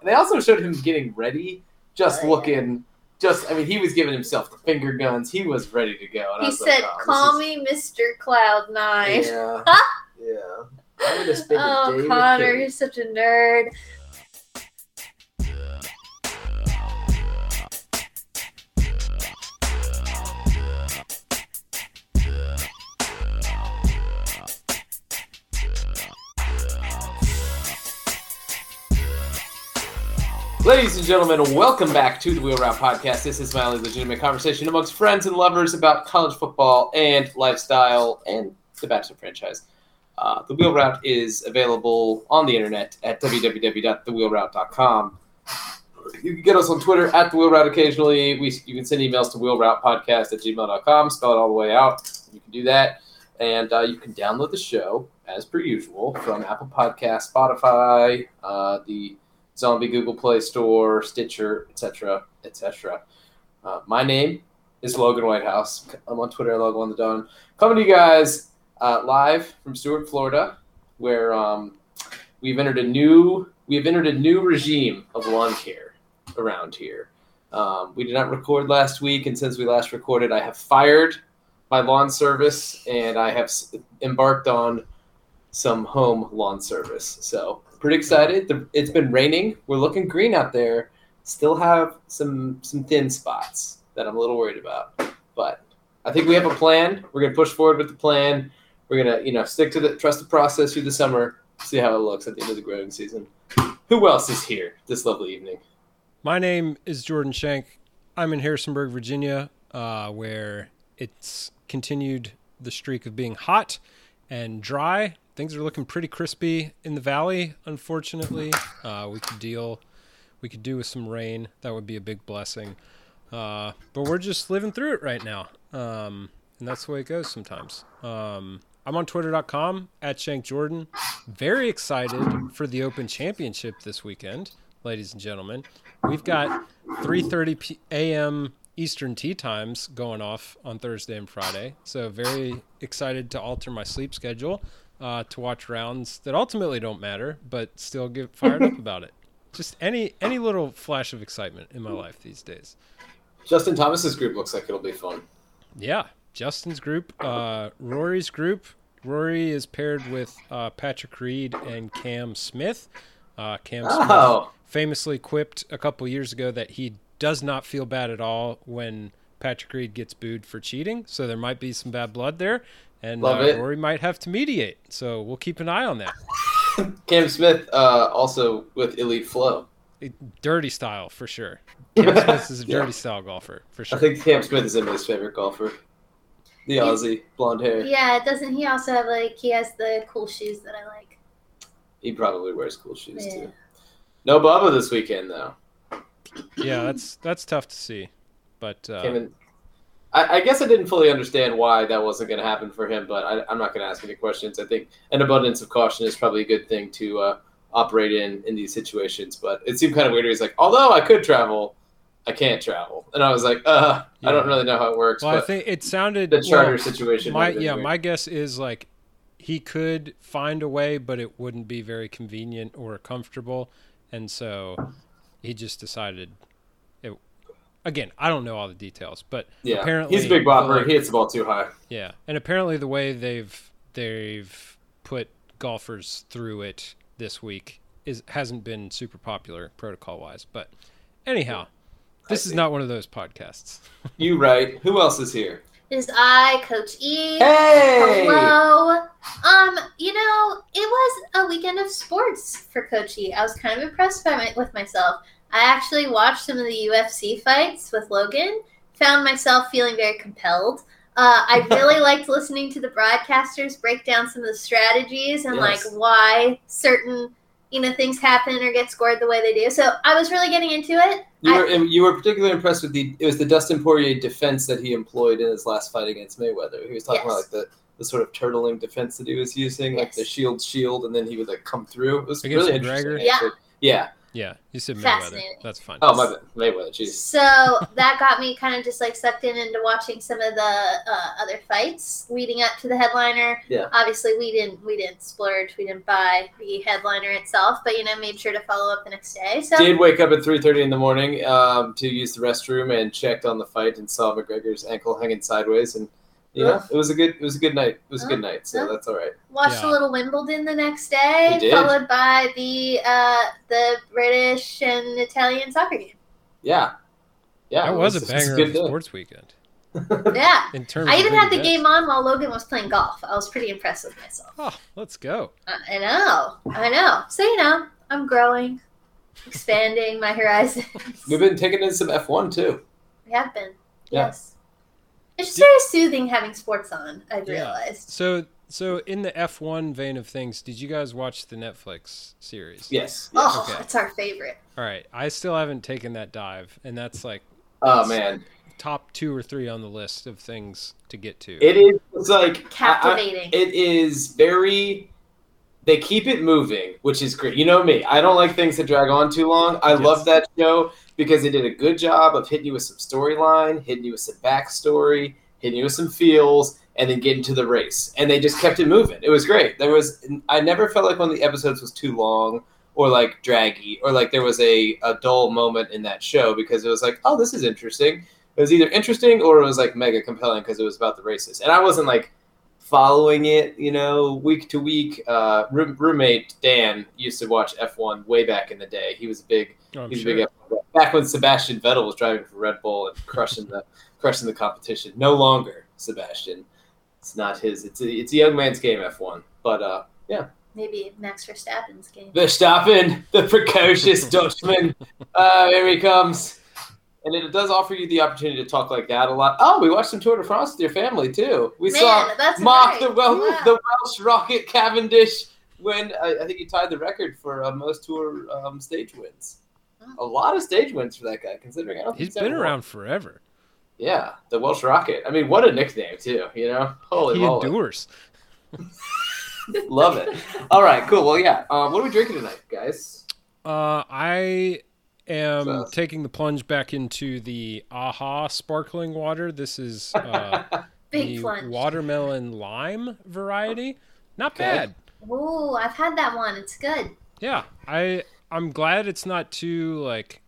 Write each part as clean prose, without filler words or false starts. And they also showed him getting ready, just looking. Just, I mean, he was giving himself the finger guns. He was ready to go. And he said, like, "Call me Mr. Cloud9." Yeah, yeah. I would have spent a day Connor, he's such a nerd. Ladies and gentlemen, welcome back to the Wheel Route Podcast. This is my only legitimate conversation amongst friends and lovers about college football and lifestyle and the Bachelor franchise. The Wheel Route is available on the internet at www.thewheelroute.com. You can get us on Twitter at The Wheel Route occasionally. You can send emails to wheelroutepodcast at gmail.com. Spell it all the way out. You can do that. And you can download the show, as per usual, from Apple Podcasts, Spotify, the Zombie Google Play Store, Stitcher, etc., etc. My name is Logan Whitehouse. I'm on Twitter, Logan on the Don. Coming to you guys live from Stuart, Florida, where we've entered a new regime of lawn care around here. We did not record last week, and since we last recorded, I have fired my lawn service and I have embarked on some home lawn service. So. Pretty excited. It's been raining. We're looking green out there. Still have some thin spots that I'm a little worried about, but I think we have a plan. We're gonna push forward with the plan. We're gonna, stick to trust the process through the summer. See how it looks at the end of the growing season. Who else is here this lovely evening? My name is Jordan Shank. I'm in Harrisonburg, Virginia, where it's continued the streak of being hot and dry. Things are looking pretty crispy in the valley, unfortunately. We could do with some rain. That would be a big blessing. But we're just living through it right now. And that's the way it goes sometimes. I'm on twitter.com @ShankJordan. Very excited for the Open Championship this weekend, ladies and gentlemen. We've got 3:30 a.m. Eastern tea times going off on Thursday and Friday. So very excited to alter my sleep schedule. To watch rounds that ultimately don't matter, but still get fired up about it. Just any little flash of excitement in my life these days. Justin Thomas's group looks like it'll be fun. Yeah, Justin's group, Rory's group. Rory is paired with Patrick Reed and Cam Smith. Cam Smith famously quipped a couple years ago that he does not feel bad at all when Patrick Reed gets booed for cheating, so there might be some bad blood there. And Rory might have to mediate, so we'll keep an eye on that. Cam Smith also with elite flow. Dirty style, for sure. Cam Smith is a dirty style golfer, for sure. I think Cam Smith is everybody's favorite golfer. The Aussie, blonde hair. Yeah, doesn't he also have, he has the cool shoes that I like. He probably wears cool shoes, too. No Bubba this weekend, though. Yeah, that's tough to see. But I guess I didn't fully understand why that wasn't going to happen for him, but I'm not going to ask any questions. I think an abundance of caution is probably a good thing to operate in these situations, but it seemed kind of weird. He's like, although I could travel, I can't travel. And I was like, I don't really know how it works. Well, but I think it sounded the charter situation. My guess is he could find a way, but it wouldn't be very convenient or comfortable. And so he just decided it. Again, I don't know all the details, but apparently he's a big bopper. He hits the ball too high. Yeah, and apparently the way they've put golfers through it this week hasn't been super popular protocol-wise. But anyhow, this is not one of those podcasts. You right. Who else is here? Is I, Coach E. Hey! Hello. It was a weekend of sports for Coach E. I was kind of impressed with myself. I actually watched some of the UFC fights with Logan, found myself feeling very compelled. I really liked listening to the broadcasters break down some of the strategies and why certain things happen or get scored the way they do. So I was really getting into it. You were particularly impressed with the Dustin Poirier defense that he employed in his last fight against Mayweather. He was talking about the sort of turtling defense that he was using, the shield, and then he would come through. It was really interesting. Yeah. Yeah, you said Mayweather. That's fine. Oh, my bad. Mayweather, Jesus. So that got me kind of just like sucked into watching some of the other fights leading up to the headliner. Yeah. Obviously, we didn't splurge. We didn't buy the headliner itself, but, you know, made sure to follow up the next day. So did wake up at 3:30 in the morning to use the restroom and checked on the fight and saw McGregor's ankle hanging sideways and. Yeah, it was a good night. It was a good night, so that's all right. Watched a little Wimbledon the next day, followed by the British and Italian soccer game. Yeah, yeah, that was a banger of a sports weekend. Yeah, I even had the game on while Logan was playing golf. I was pretty impressed with myself. Oh, let's go! I know. So you know, I'm growing, expanding my horizons. We've been taking in some F1 too. We have been, yes. It's just very soothing having sports on, I've realized. So in the F1 vein of things, did you guys watch the Netflix series? Yes. Oh, okay. It's our favorite. All right. I still haven't taken that dive, and that's like top 2 or 3 on the list of things to get to. It's like captivating. It is very – they keep it moving, which is great. You know me. I don't like things that drag on too long. I love that show. Because they did a good job of hitting you with some storyline, hitting you with some backstory, hitting you with some feels, and then getting to the race. And they just kept it moving. It was great. I never felt like one of the episodes was too long or like draggy or like there was a dull moment in that show because it was like, oh, this is interesting. It was either interesting or it was like mega compelling because it was about the races. And I wasn't like following it, you know, week to week. Roommate Dan used to watch F1 way back in the day. He was a big F1 guy. Back when Sebastian Vettel was driving for Red Bull and crushing the competition. No longer, Sebastian. It's not his. It's a young man's game, F1. But, yeah. Maybe Max Verstappen's game. Verstappen, the precocious Dutchman. Here he comes. And it does offer you the opportunity to talk like that a lot. Oh, we watched some Tour de France with your family, too. We saw Mark the Welsh Rocket Cavendish when I think he tied the record for most Tour stage wins. A lot of stage wins for that guy, considering he's been around forever. Yeah, the Welsh Rocket. I mean, what a nickname, too, you know? Holy moly. He endures. Love it. All right, cool. Well, yeah. What are we drinking tonight, guys? I am taking the plunge back into the Aha sparkling water. This is the watermelon lime variety. Not bad. Ooh, I've had that one. It's good. Yeah, I'm glad it's not too, like,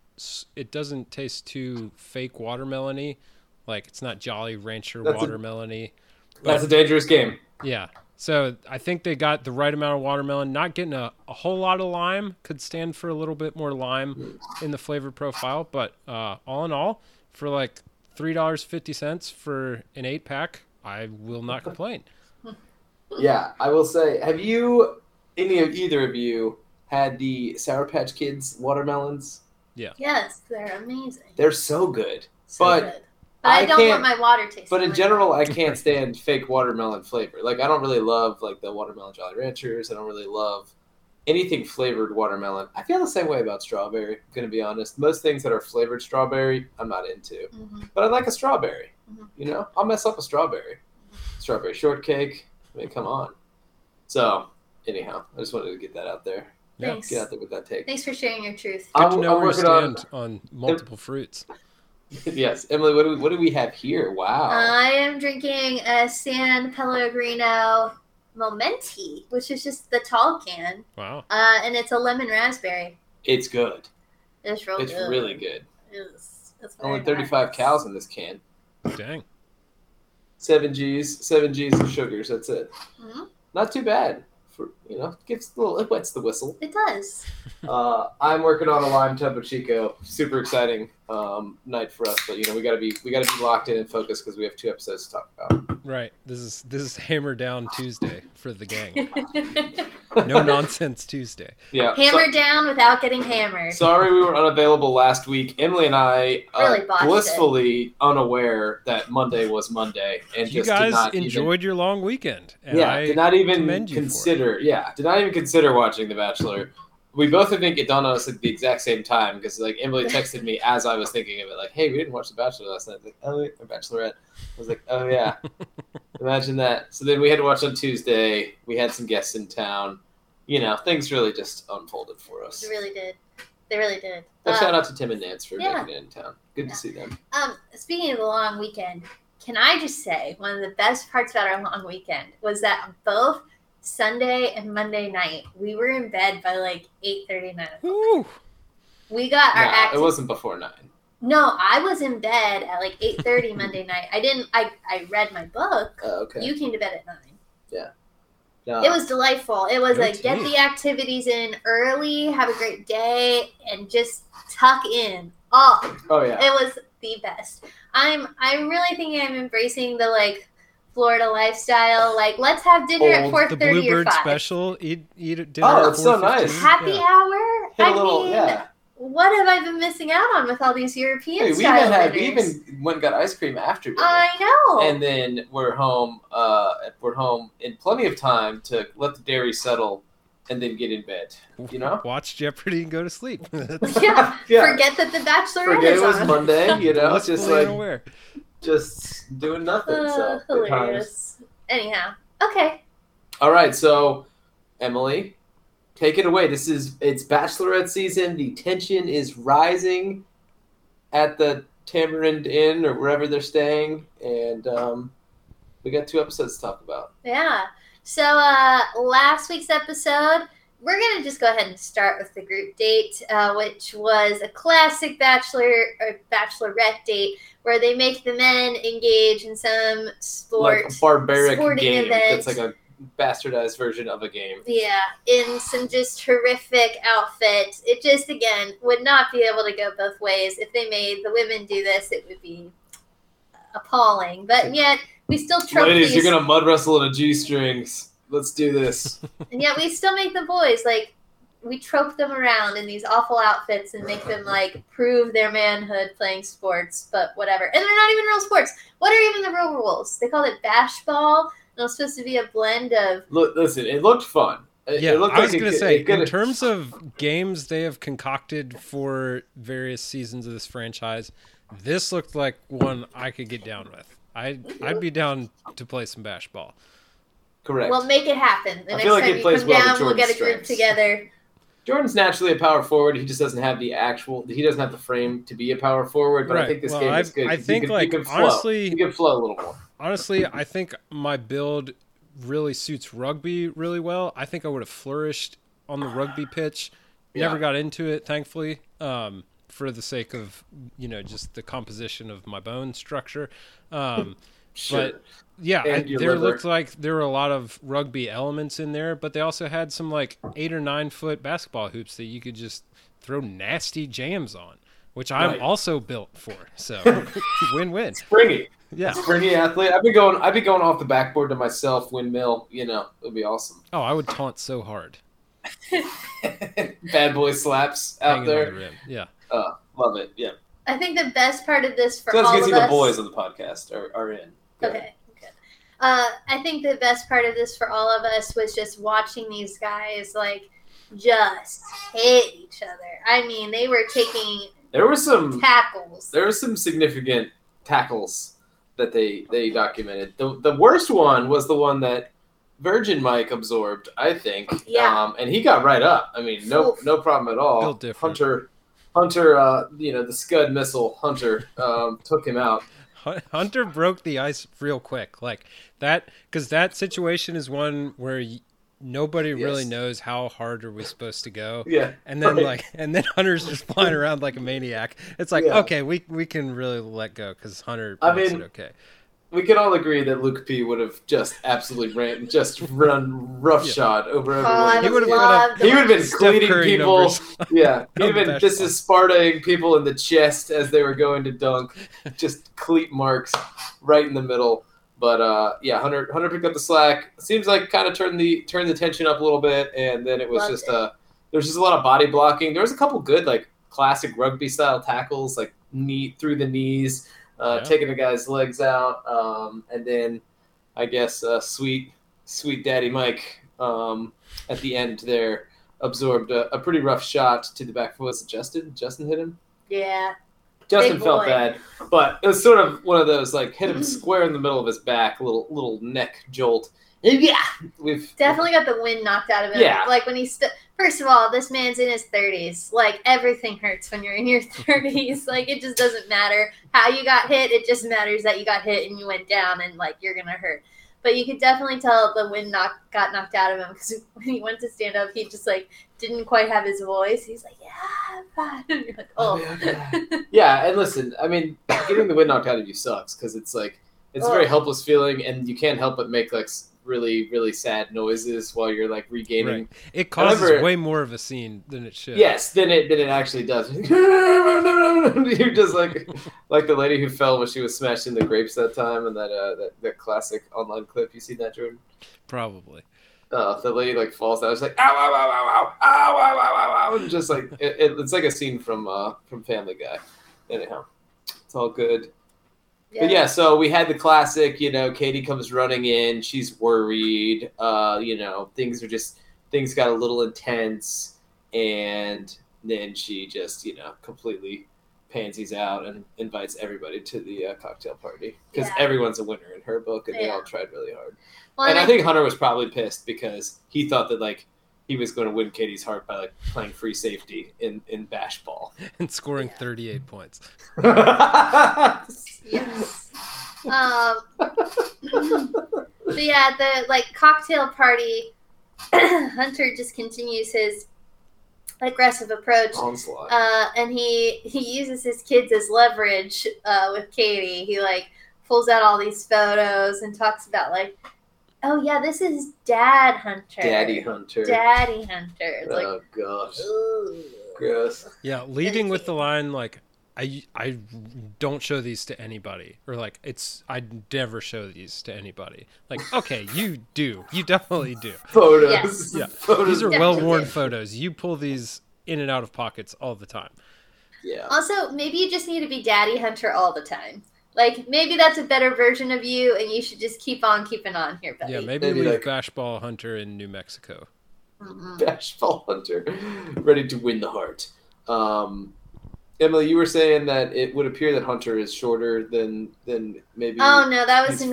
it doesn't taste too fake watermelon-y. Like, it's not Jolly Rancher watermelon-y. That's a dangerous game. Yeah. So I think they got the right amount of watermelon. Not getting a whole lot of lime. Could stand for a little bit more lime in the flavor profile. But all in all, for, like, $3.50 for an 8-pack, I will not complain. Yeah, I will say, have you, either of you... had the Sour Patch Kids watermelons? Yeah. Yes, they're amazing. They're so good. But I don't want my water tasting. But in general, I can't stand fake watermelon flavor. Like, I don't really love, like, the watermelon Jolly Ranchers. I don't really love anything flavored watermelon. I feel the same way about strawberry, I'm going to be honest. Most things that are flavored strawberry, I'm not into. Mm-hmm. But I like a strawberry. Mm-hmm. You know? I'll mess up a strawberry. Mm-hmm. Strawberry shortcake. I mean, come on. So, anyhow, I just wanted to get that out there. Yeah. Thanks. Get out there with that take. Thanks for sharing your truth. Good to know where you stand on multiple fruits. Yes. Emily, what do we have here? Wow. I am drinking a San Pellegrino Momenti, which is just the tall can. Wow. And it's a lemon raspberry. It's good. It's good. It's really good. It's only 35 calories in this can. Dang. 7 G's of sugars. That's it. Mm-hmm. Not too bad. For, you know, it wets the whistle. It does. I'm working on a lime Tempachico. Super exciting night for us, but you know we gotta be locked in and focused because we have 2 episodes to talk about. Right. This is Hammer Down Tuesday for the gang. No nonsense Tuesday. Yeah. Hammer down without getting hammered. Sorry, we were unavailable last week. Emily and I are really blissfully unaware that Monday was Monday, and you just guys did not enjoyed even, your long weekend. And yeah, I did not even consider. Did not even consider watching The Bachelor. We both, I think, it dawned on us at the exact same time because, like, Emily texted me as I was thinking of it, like, "Hey, we didn't watch The Bachelor last night." Like, oh, wait, or Bachelorette. I was like, "Oh yeah, imagine that." So then we had to watch on Tuesday. We had some guests in town. You know, things really just unfolded for us. It really did. They really did. Well, shout out to Tim and Nance for making it in town. Good to see them. Speaking of the long weekend, can I just say one of the best parts about our long weekend was that on both Sunday and Monday night, we were in bed by like 8:30, 9 o'clock. We got our act. It wasn't before 9. No, I was in bed at like 8:30 Monday night. I read my book. Oh, okay. You came to bed at 9. Yeah. No. It was delightful. It was like, get the activities in early, have a great day, and just tuck in. Oh, yeah. It was the best. I'm really thinking I'm embracing the, like, Florida lifestyle. Like, let's have dinner at 4:30 or 5. The Bluebird special. Eat dinner at 4:15. Oh, it's so nice. Happy hour? I mean, what have I been missing out on with all these European-style dinners? We even went and got ice cream after dinner. I know. And then we're home. We're home in plenty of time to let the dairy settle, and then get in bed. You know, watch Jeopardy and go to sleep. yeah. Forget that the Bachelorette is on. Forget it was Monday. You know, just like aware. Just doing nothing. So hilarious. Anyhow, okay. All right, so Emily. Take it away. It's Bachelorette season. The tension is rising at the Tamarind Inn or wherever they're staying, and we got 2 episodes to talk about. Yeah. So last week's episode, we're gonna just go ahead and start with the group date, which was a classic Bachelor or Bachelorette date where they make the men engage in some sport, like a barbaric game. Event. That's like a bastardized version of a game. Yeah, in some just horrific outfit. It just, again, would not be able to go both ways. If they made the women do this, it would be appalling. But yet, we still trump ladies, these. You're going to mud wrestle in a G-strings. Let's do this. And yet, we still make the boys, like, we trope them around in these awful outfits and make them, like, prove their manhood playing sports, but whatever. And they're not even real sports. What are even the real rules? They call it bash ball. It was supposed to be a blend of... Listen, it looked fun. I was going to say, in terms of games they have concocted for various seasons of this franchise, this looked like one I could get down with. I'd be down to play some bash ball. Correct. Well, make it happen. The next time you come down, we'll get a group together. Jordan's naturally a power forward. He just doesn't have he doesn't have the frame to be a power forward, but right. I think this game is good. I think, honestly... You can flow a little more. Honestly, I think my build really suits rugby really well. I think I would have flourished on the rugby pitch. Never got into it, thankfully, for the sake of, just the composition of my bone structure. Sure. But, there looked like there were a lot of rugby elements in there, but they also had some, 8 or 9 foot basketball hoops that you could just throw nasty jams on, which I'm also built for. So, win-win. Springy. Yeah, springy athlete. I'd be going off the backboard to myself, windmill. It would be awesome. Oh, I would taunt so hard. Bad boy slaps out hanging there. On the rim. Yeah, love it. Yeah. I think the best part of this for all of us. The boys on the podcast are in. Go okay, good. I think the best part of this for all of us was just watching these guys just hit each other. I mean, they were taking. There were some tackles. There were some significant tackles that they documented. The worst one was the one that Virgin Mike absorbed, I think. Yeah. And he got right up. I mean, no problem at all. Hunter, the Scud missile, Hunter took him out. Hunter broke the ice real quick. Like that, because that situation is one where nobody really knows how hard are we supposed to go. Yeah. And then and then Hunter's just flying around like a maniac. It's okay, we can really let go because Hunter makes it okay. We can all agree that Luke P would have just absolutely run roughshod over everyone. He would have been cleating people. Numbers. Yeah. Even this is Sparta-ing people in the chest as they were going to dunk. Just cleat marks right in the middle. But Hunter picked up the slack. Seems like kind of turned the tension up a little bit, and then it was there's just a lot of body blocking. There was a couple good classic rugby style tackles, knee through the knees, taking a guy's legs out, and then I guess sweet Daddy Mike at the end there absorbed a pretty rough shot to the back. Was it Justin? Justin hit him. Yeah. Justin felt bad, but it was sort of one of those hit him square in the middle of his back, little neck jolt. Yeah, we've definitely got the wind knocked out of him. Yeah. When he First of all, this man's in his 30s. Like, everything hurts when you're in your 30s. Like, it just doesn't matter how you got hit. It just matters that you got hit and you went down and, like, you're going to hurt. But you could definitely tell the wind got knocked out of him because when he went to stand up, he just, like, didn't quite have his voice. He's like, yeah, I'm fine. And you're like, oh. Yeah, yeah, and listen, I mean, getting the wind knocked out of you sucks because it's, like, it's a very helpless feeling, and you can't help but make, like, really, really sad noises while you're like regaining. Right. It causes way more of a scene than it should. Yes, than it actually does. You're just like the lady who fell when she was smashing the grapes that time, and that classic online clip. You seen that, Jordan? Probably. The lady like falls out. It's like ow, ow, ow, ow, ow, ow, ow, ow, ow, ow, and just like it's like a scene from Family Guy. Anyhow, it's all good. But yeah, so we had the classic, you know, Katie comes running in, she's worried, you know, things got a little intense, and then she just, you know, completely pansies out and invites everybody to the cocktail party, because everyone's a winner in her book, and they all tried really hard. Well, and I think Hunter was probably pissed because he thought that, like, he was going to win Katie's heart by like playing free safety in bash ball and scoring 38 points. Yes. So yeah, the like cocktail party, Hunter just continues his aggressive approach onslaught, and he uses his kids as leverage with Katie. He like pulls out all these photos and talks about like, oh, yeah, this is Dad Hunter. Daddy Hunter. It's oh, like, gosh. Ooh. Gross. Yeah, leading with the line, like, I don't show these to anybody. Or, like, I'd never show these to anybody. Like, okay, you do. You definitely do. Photos. Yes. Yeah. Photos. These are well-worn photos. You pull these in and out of pockets all the time. Yeah. Also, maybe you just need to be Daddy Hunter all the time. Like, maybe that's a better version of you, and you should just keep on keeping on here, buddy. Yeah, maybe leave like, Bashball Hunter in New Mexico. Mm-hmm. Bashball Hunter, ready to win the heart. Emily, you were saying that it would appear that Hunter is shorter than maybe. Oh no, that was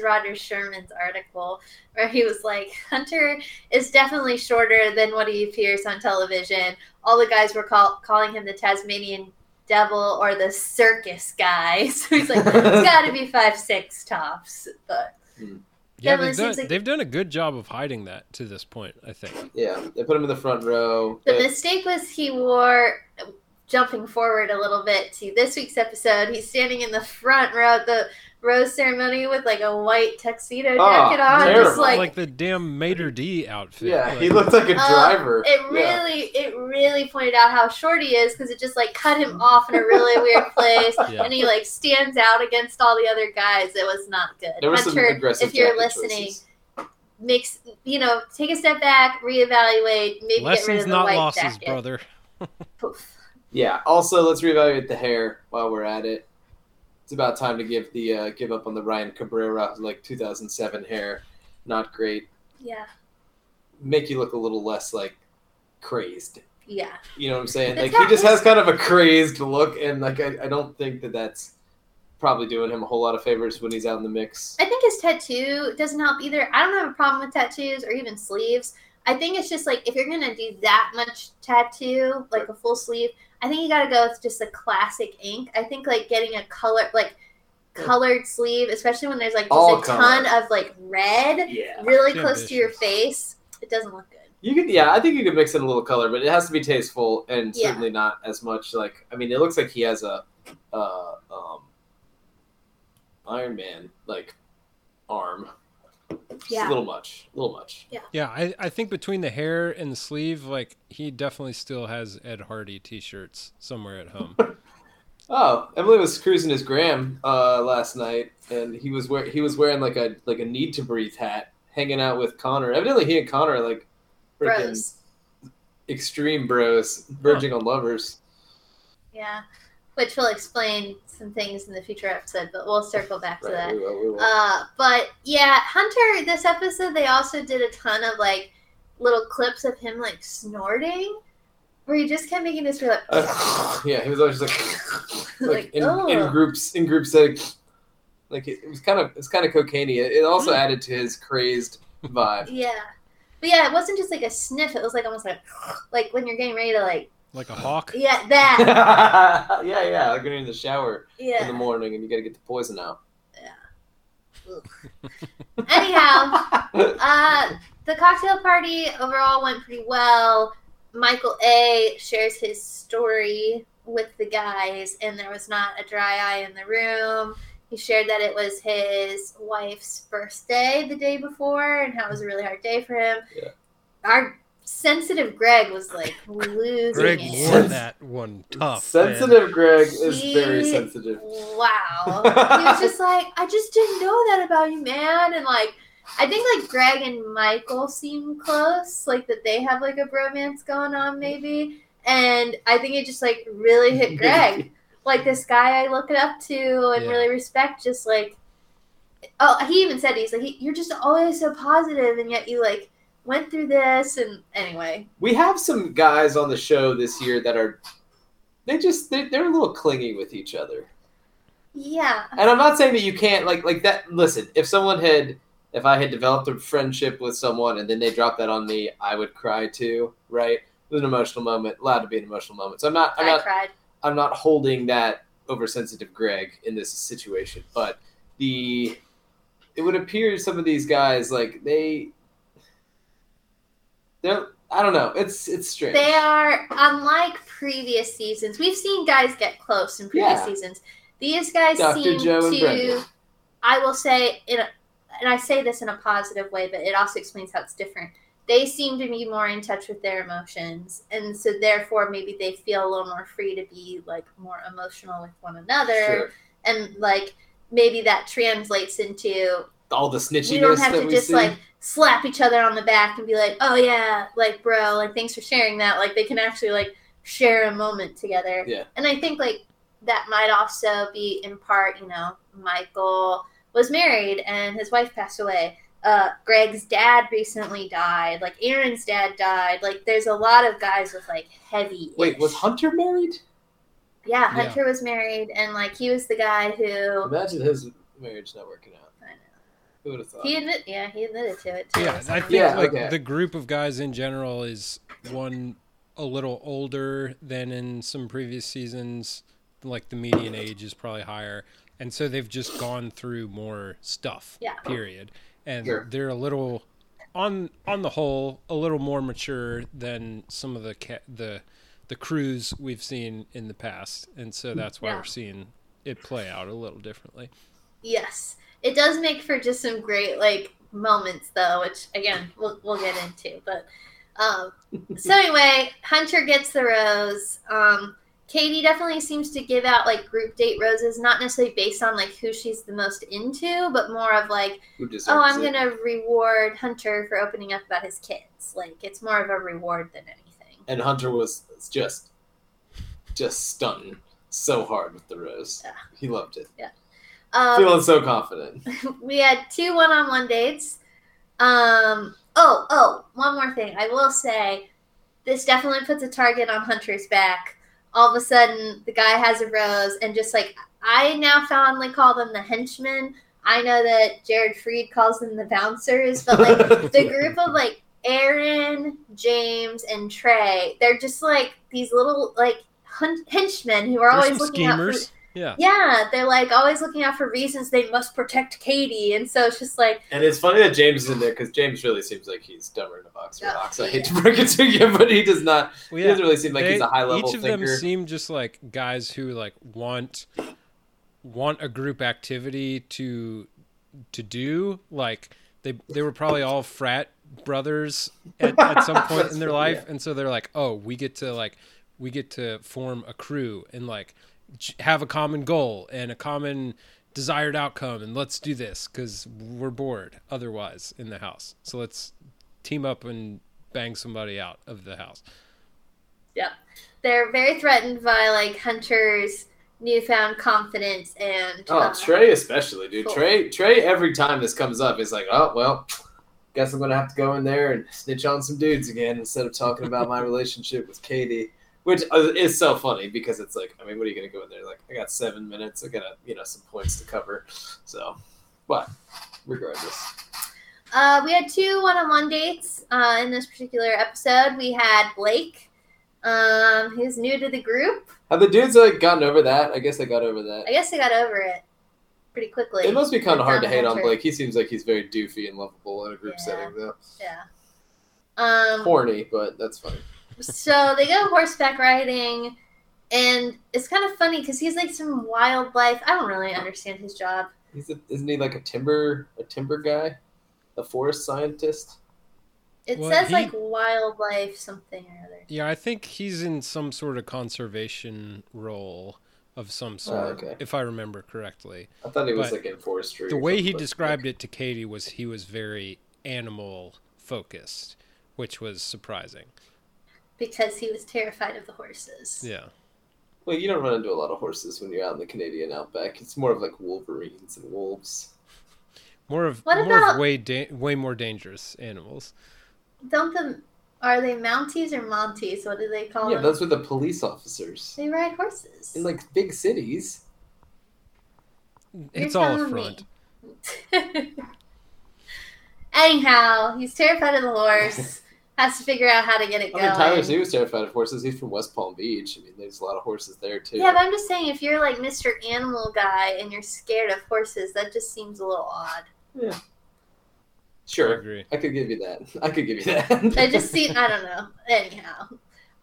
Roger Sherman's article where he was like, Hunter is definitely shorter than what he appears on television. All the guys were calling him the Tasmanian Devil or the circus guy, so he's like, it's got to be 5'6" tops. But yeah, they've done a good job of hiding that to this point, I think. Yeah, they put him in the front row. The mistake was he wore, jumping forward a little bit to this week's episode, he's standing in the front row at the rose ceremony with like a white tuxedo jacket on, terrible. Just like the damn Mater D outfit. Yeah, like, he looked like a driver. It really pointed out how short he is because it just like cut him off in a really weird place, and he like stands out against all the other guys. It was not good. There was Hunter, some aggressive if you're listening, choices. Makes you know take a step back, reevaluate, maybe lessons, get rid of the white losses, jacket. Brother. Poof. Yeah. Also, let's reevaluate the hair while we're at it. It's about time to give the give up on the Ryan Cabrera like 2007 hair. Not great. Yeah. Make you look a little less like crazed. Yeah. You know what I'm saying? Like he just has kind of a crazed look, and like I don't think that's probably doing him a whole lot of favors when he's out in the mix. I think his tattoo doesn't help either. I don't have a problem with tattoos or even sleeves. I think it's just like if you're gonna do that much tattoo, like a full sleeve. I think you gotta go with just a classic ink. I think like getting a color, like colored sleeve, especially when there's like just all a colors. Ton of like red, really close to your face, it doesn't look good. You could, I think you could mix in a little color, but it has to be tasteful and certainly not as much like. I mean, it looks like he has a Iron Man like arm. Yeah. Just a little much. Yeah. Yeah. I think between the hair and the sleeve, like he definitely still has Ed Hardy t-shirts somewhere at home. Emily was cruising his gram last night, and he was wearing like a Need to Breathe hat, hanging out with Connor. Evidently, he and Connor are like freaking bros. Extreme bros, verging on lovers. Yeah. Which will explain some things in the future episode, but we'll circle back to that. We will. But yeah, Hunter, this episode, they also did a ton of like little clips of him like snorting, where he just kept making this real like. He was always like, in groups like it's kind of cocaine-y. It also added to his crazed vibe. Yeah. But yeah, it wasn't just like a sniff. It was like almost like when you're getting ready to like a hawk. Yeah, that. yeah. Like when you're in the shower in the morning and you got to get the poison out. Yeah. Anyhow, the cocktail party overall went pretty well. Michael A. shares his story with the guys, and there was not a dry eye in the room. He shared that it was his wife's birthday the day before and how it was a really hard day for him. Yeah. Our sensitive Greg was like losing it. Greg wore that one tough. Sensitive man. Greg is very sensitive. Wow. He was just like, I just didn't know that about you, man. And like, I think like Greg and Michael seem close, like that they have like a bromance going on maybe. And I think it just like really hit Greg. Like this guy I look it up to and really respect, just like, oh, he even said, he's like, you're just always so positive, and yet you like went through this. And anyway, we have some guys on the show this year that are, they're a little clingy with each other. Yeah. And I'm not saying that you can't like that. Listen, if I had developed a friendship with someone and then they dropped that on me, I would cry too. Right. It was an emotional moment, allowed to be an emotional moment. So I cried. I'm not holding that oversensitive Greg in this situation, but it would appear some of these guys, like they're I don't know. It's strange. They are, unlike previous seasons, we've seen guys get close in previous seasons. These guys Dr. seem Joe to, I will say, and I say this in a positive way, but it also explains how it's different. They seem to be more in touch with their emotions, and so therefore maybe they feel a little more free to be like more emotional with one another, and like maybe that translates into all the snitchiness. We don't have to just like slap each other on the back and be like, "Oh yeah, like bro, like thanks for sharing that." Like they can actually like share a moment together, and I think like that might also be in part, you know, Michael was married and his wife passed away. Greg's dad recently died. Like Aaron's dad died. Like there's a lot of guys with like heavy. Wait, was Hunter married? Yeah, Hunter was married, and like he was the guy who. Imagine his marriage not working out. I know. Who would have thought? He admitted to it too. Yeah, I think the group of guys in general is one a little older than in some previous seasons. Like the median age is probably higher, and so they've just gone through more stuff. Yeah. Period. And they're a little, on the whole, a little more mature than some of the crews we've seen in the past, and so that's why we're seeing it play out a little differently. Yes, it does make for just some great like moments, though, which again we'll get into. But so anyway, Hunter gets the rose. Katie definitely seems to give out like group date roses, not necessarily based on like who she's the most into, but more of like, oh, I'm going to reward Hunter for opening up about his kids. Like it's more of a reward than anything. And Hunter was just stunning so hard with the rose. Yeah. He loved it. Yeah. Feeling so confident. We had 2 one-on-one dates. One more thing. I will say this definitely puts a target on Hunter's back. All of a sudden, the guy has a rose, and just like I now fondly call them the henchmen. I know that Jared Freed calls them the bouncers, but like the group of like Aaron, James, and Trey, they're just like these little like henchmen who are always looking schemers. Out for. Yeah, they're like always looking out for reasons they must protect Katie, and so it's just like. And it's funny that James is in there because James really seems like he's dumber in a boxer box. I hate to break it to you, but he does not. Well, he doesn't really seem like he's a high level. Each of them seem just like guys who like want a group activity to do. Like they were probably all frat brothers at some point in their life, and so they're like, oh, we get to form a crew and like. Have a common goal and a common desired outcome, and let's do this because we're bored otherwise in the house, so let's team up and bang somebody out of the house. They're very threatened by like Hunter's newfound confidence and Trey especially, dude. Cool. Trey every time this comes up is like, oh well, guess I'm gonna have to go in there and snitch on some dudes again instead of talking about my relationship with Katie. Which is so funny because it's like, I mean, what are you going to go in there? Like, I got 7 minutes. I got some points to cover. So, but regardless. We had two one-on-one dates in this particular episode. We had Blake, who's new to the group. Have the dudes gotten over that? I guess they got over that. I guess they got over it pretty quickly. It must be kind of hard to hate on Blake. He seems like he's very doofy and lovable in a group setting, though. Yeah. Horny, but that's funny. So they go horseback riding, and it's kind of funny because he's like some wildlife. I don't really understand his job. Isn't he like a timber guy? A forest scientist? It says wildlife something or other. Yeah, I think he's in some sort of conservation role of some sort, if I remember correctly. I thought he was in forestry. The way he described it to Katie was he was very animal-focused, which was surprising. Because he was terrified of the horses. Yeah. Well, you don't run into a lot of horses when you're out in the Canadian outback. It's more of like wolverines and wolves. Way more dangerous animals. Are they Mounties or Monties? What do they call them? Yeah, those are the police officers. They ride horses. In big cities. It's all a front. Anyhow, he's terrified of the horse. Has to figure out how to get it going. Tyler, he was terrified of horses. He's from West Palm Beach. I mean, there's a lot of horses there, too. Yeah, but I'm just saying, if you're Mr. Animal Guy and you're scared of horses, that just seems a little odd. Yeah. Sure. I agree. I could give you that. I don't know. Anyhow.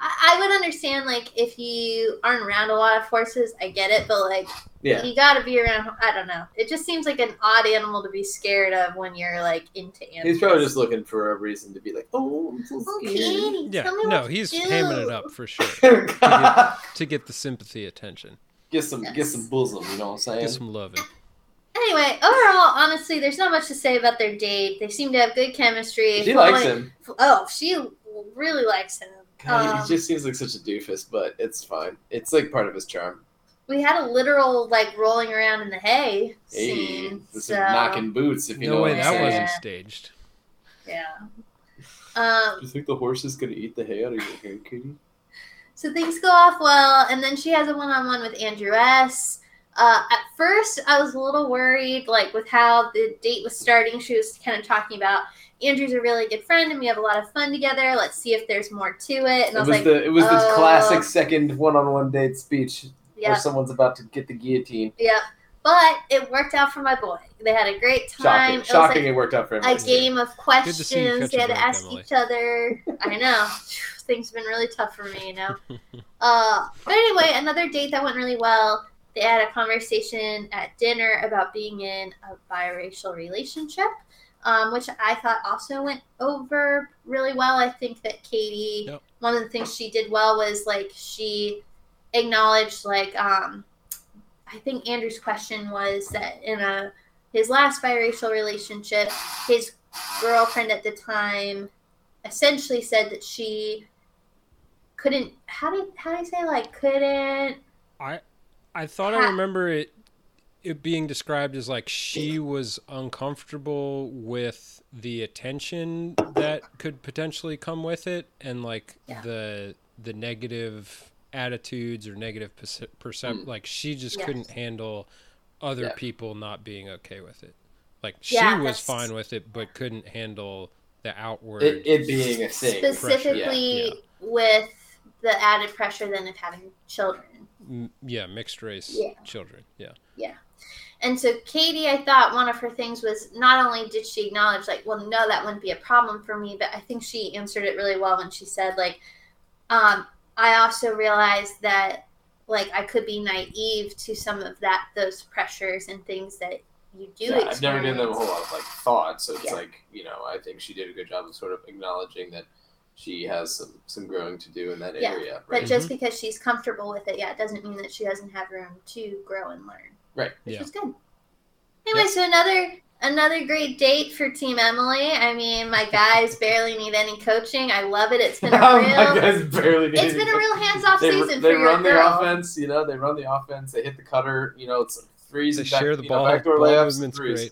I would understand, if you aren't around a lot of horses, I get it, but, you gotta be around, I don't know. It just seems like an odd animal to be scared of when you're, into animals. He's probably just looking for a reason to be I'm so scared. Okay, he's hamming it up for sure to get the sympathy attention. Get some bosom, you know what I'm saying? Get some loving. Anyway, overall, honestly, there's not much to say about their date. They seem to have good chemistry. She likes him. Oh, she really likes him. God, he just seems like such a doofus, but it's fine. It's part of his charm. We had a literal rolling around in the hay scene. With some knocking boots, if you know what I'm saying. No way, that wasn't staged. Yeah. Do you think the horse is going to eat the hay out of your hair, Katie? So things go off well, and then she has a one-on-one with Andrew S. At first, I was a little worried, with how the date was starting. She was kind of talking about Andrew's a really good friend, and we have a lot of fun together. Let's see if there's more to it. And it was this classic second one-on-one date speech where someone's about to get the guillotine. Yep. But it worked out for my boy. They had a great time. Shocking it worked out for everyone. A game of questions. They had to ask each other. I know. Things have been really tough for me, you know. But anyway, another date that went really well. They had a conversation at dinner about being in a biracial relationship. Which I thought also went over really well. I think that Katie, one of the things she did well was she acknowledged I think Andrew's question was that in his last biracial relationship, his girlfriend at the time essentially said that she couldn't. How do you say couldn't? I thought I remember it. It being described as she was uncomfortable with the attention that could potentially come with it and the negative attitudes or negative perception. She just couldn't handle other people not being okay with it. She was fine with it, but couldn't handle the outward. It being a thing. Specifically with the added pressure then of having children. Yeah, mixed race children. Yeah. Yeah. And so Katie, I thought one of her things was not only did she acknowledge no, that wouldn't be a problem for me, but I think she answered it really well when she said I also realized that I could be naive to some of those pressures and things that you do experience. I've never given them a whole lot of thought. So it's I think she did a good job of sort of acknowledging that she has some growing to do in that area. Right? But just because she's comfortable with it, it doesn't mean that she doesn't have room to grow and learn. Right. Which was good. Anyway, so another great date for Team Emily. I mean, my guys barely need any coaching. I love it. It's been a real hands-off season for your girl. They run their offense. They run the offense. They hit the cutter. It's threes. They share the ball. Backdoor layups and threes.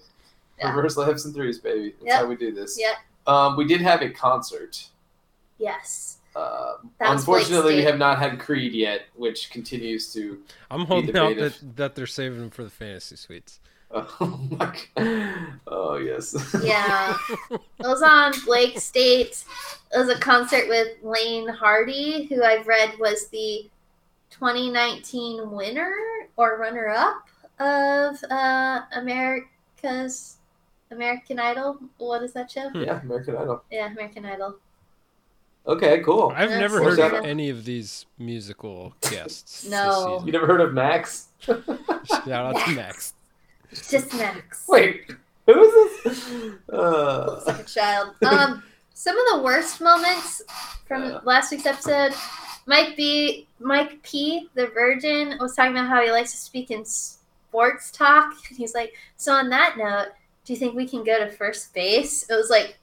Yeah. Reverse layups and threes, baby. That's how we do this. Yeah. We did have a concert. Yes. Unfortunately, we have not had Creed yet, which continues to. I'm holding out that they're saving them for the fantasy suites. Oh my God. Oh yes. Yeah. I was on Blake State. It was a concert with Lane Hardy, who I've read was the 2019 winner or runner-up of American Idol. What is that show? Yeah, American Idol. Yeah, American Idol. Okay, cool. I've never heard of any of these musical guests. No. You never heard of Max? Shout out to Max. Just Max. Wait, who is this? Looks like a child. Some of the worst moments from last week's episode might be Mike P, the Virgin, was talking about how he likes to speak in sports talk. And he's like, so on that note, do you think we can go to first base? It was like,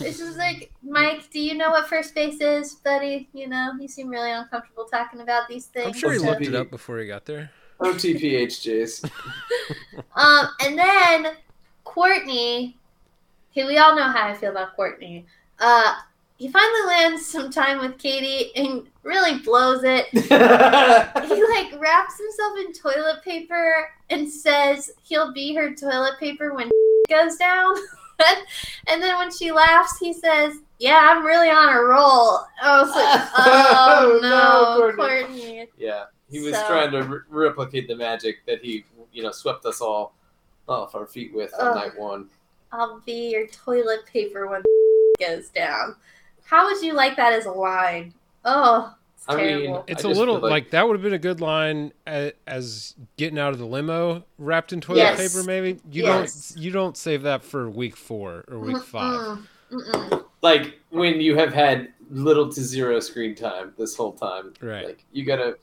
this is like, Mike, do you know what first base is, buddy? You know, you seem really uncomfortable talking about these things. I'm sure he looked it up before he got there. OTPHJs. And then Courtney, who we all know how I feel about Courtney, he finally lands some time with Katie and really blows it. He like wraps himself in toilet paper and says he'll be her toilet paper when goes down. And then when she laughs, he says, yeah, I'm really on a roll. I was like, oh no, Courtney. Yeah, he was trying to replicate the magic that he, swept us all off our feet with on night one. I'll be your toilet paper when goes down. How would you like that as a line? Oh, it's terrible. Mean, it's a little like that would have been a good line as getting out of the limo wrapped in toilet paper. Maybe you don't save that for week 4 or week 5. Mm-mm. Like when you have had little to zero screen time this whole time, right? Like you gotta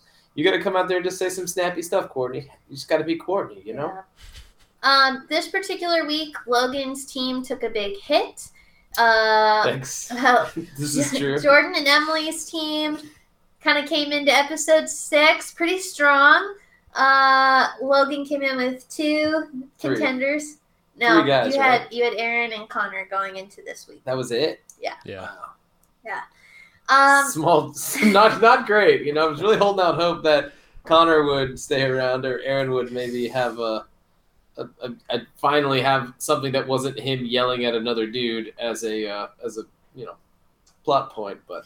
come out there and just say some snappy stuff, Courtney. You just gotta be Courtney, you know. Yeah. This particular week, Logan's team took a big hit. Thanks. This is true. Jordan and Emily's team kind of came into episode 6 pretty strong. Logan came in with 2 contenders. No, three guys, you had Aaron and Connor going into this week. That was it? Yeah. Yeah. Wow. Yeah. Small, not great. I was really holding out hope that Connor would stay around or Aaron would maybe have I'd finally have something that wasn't him yelling at another dude as a plot point, but.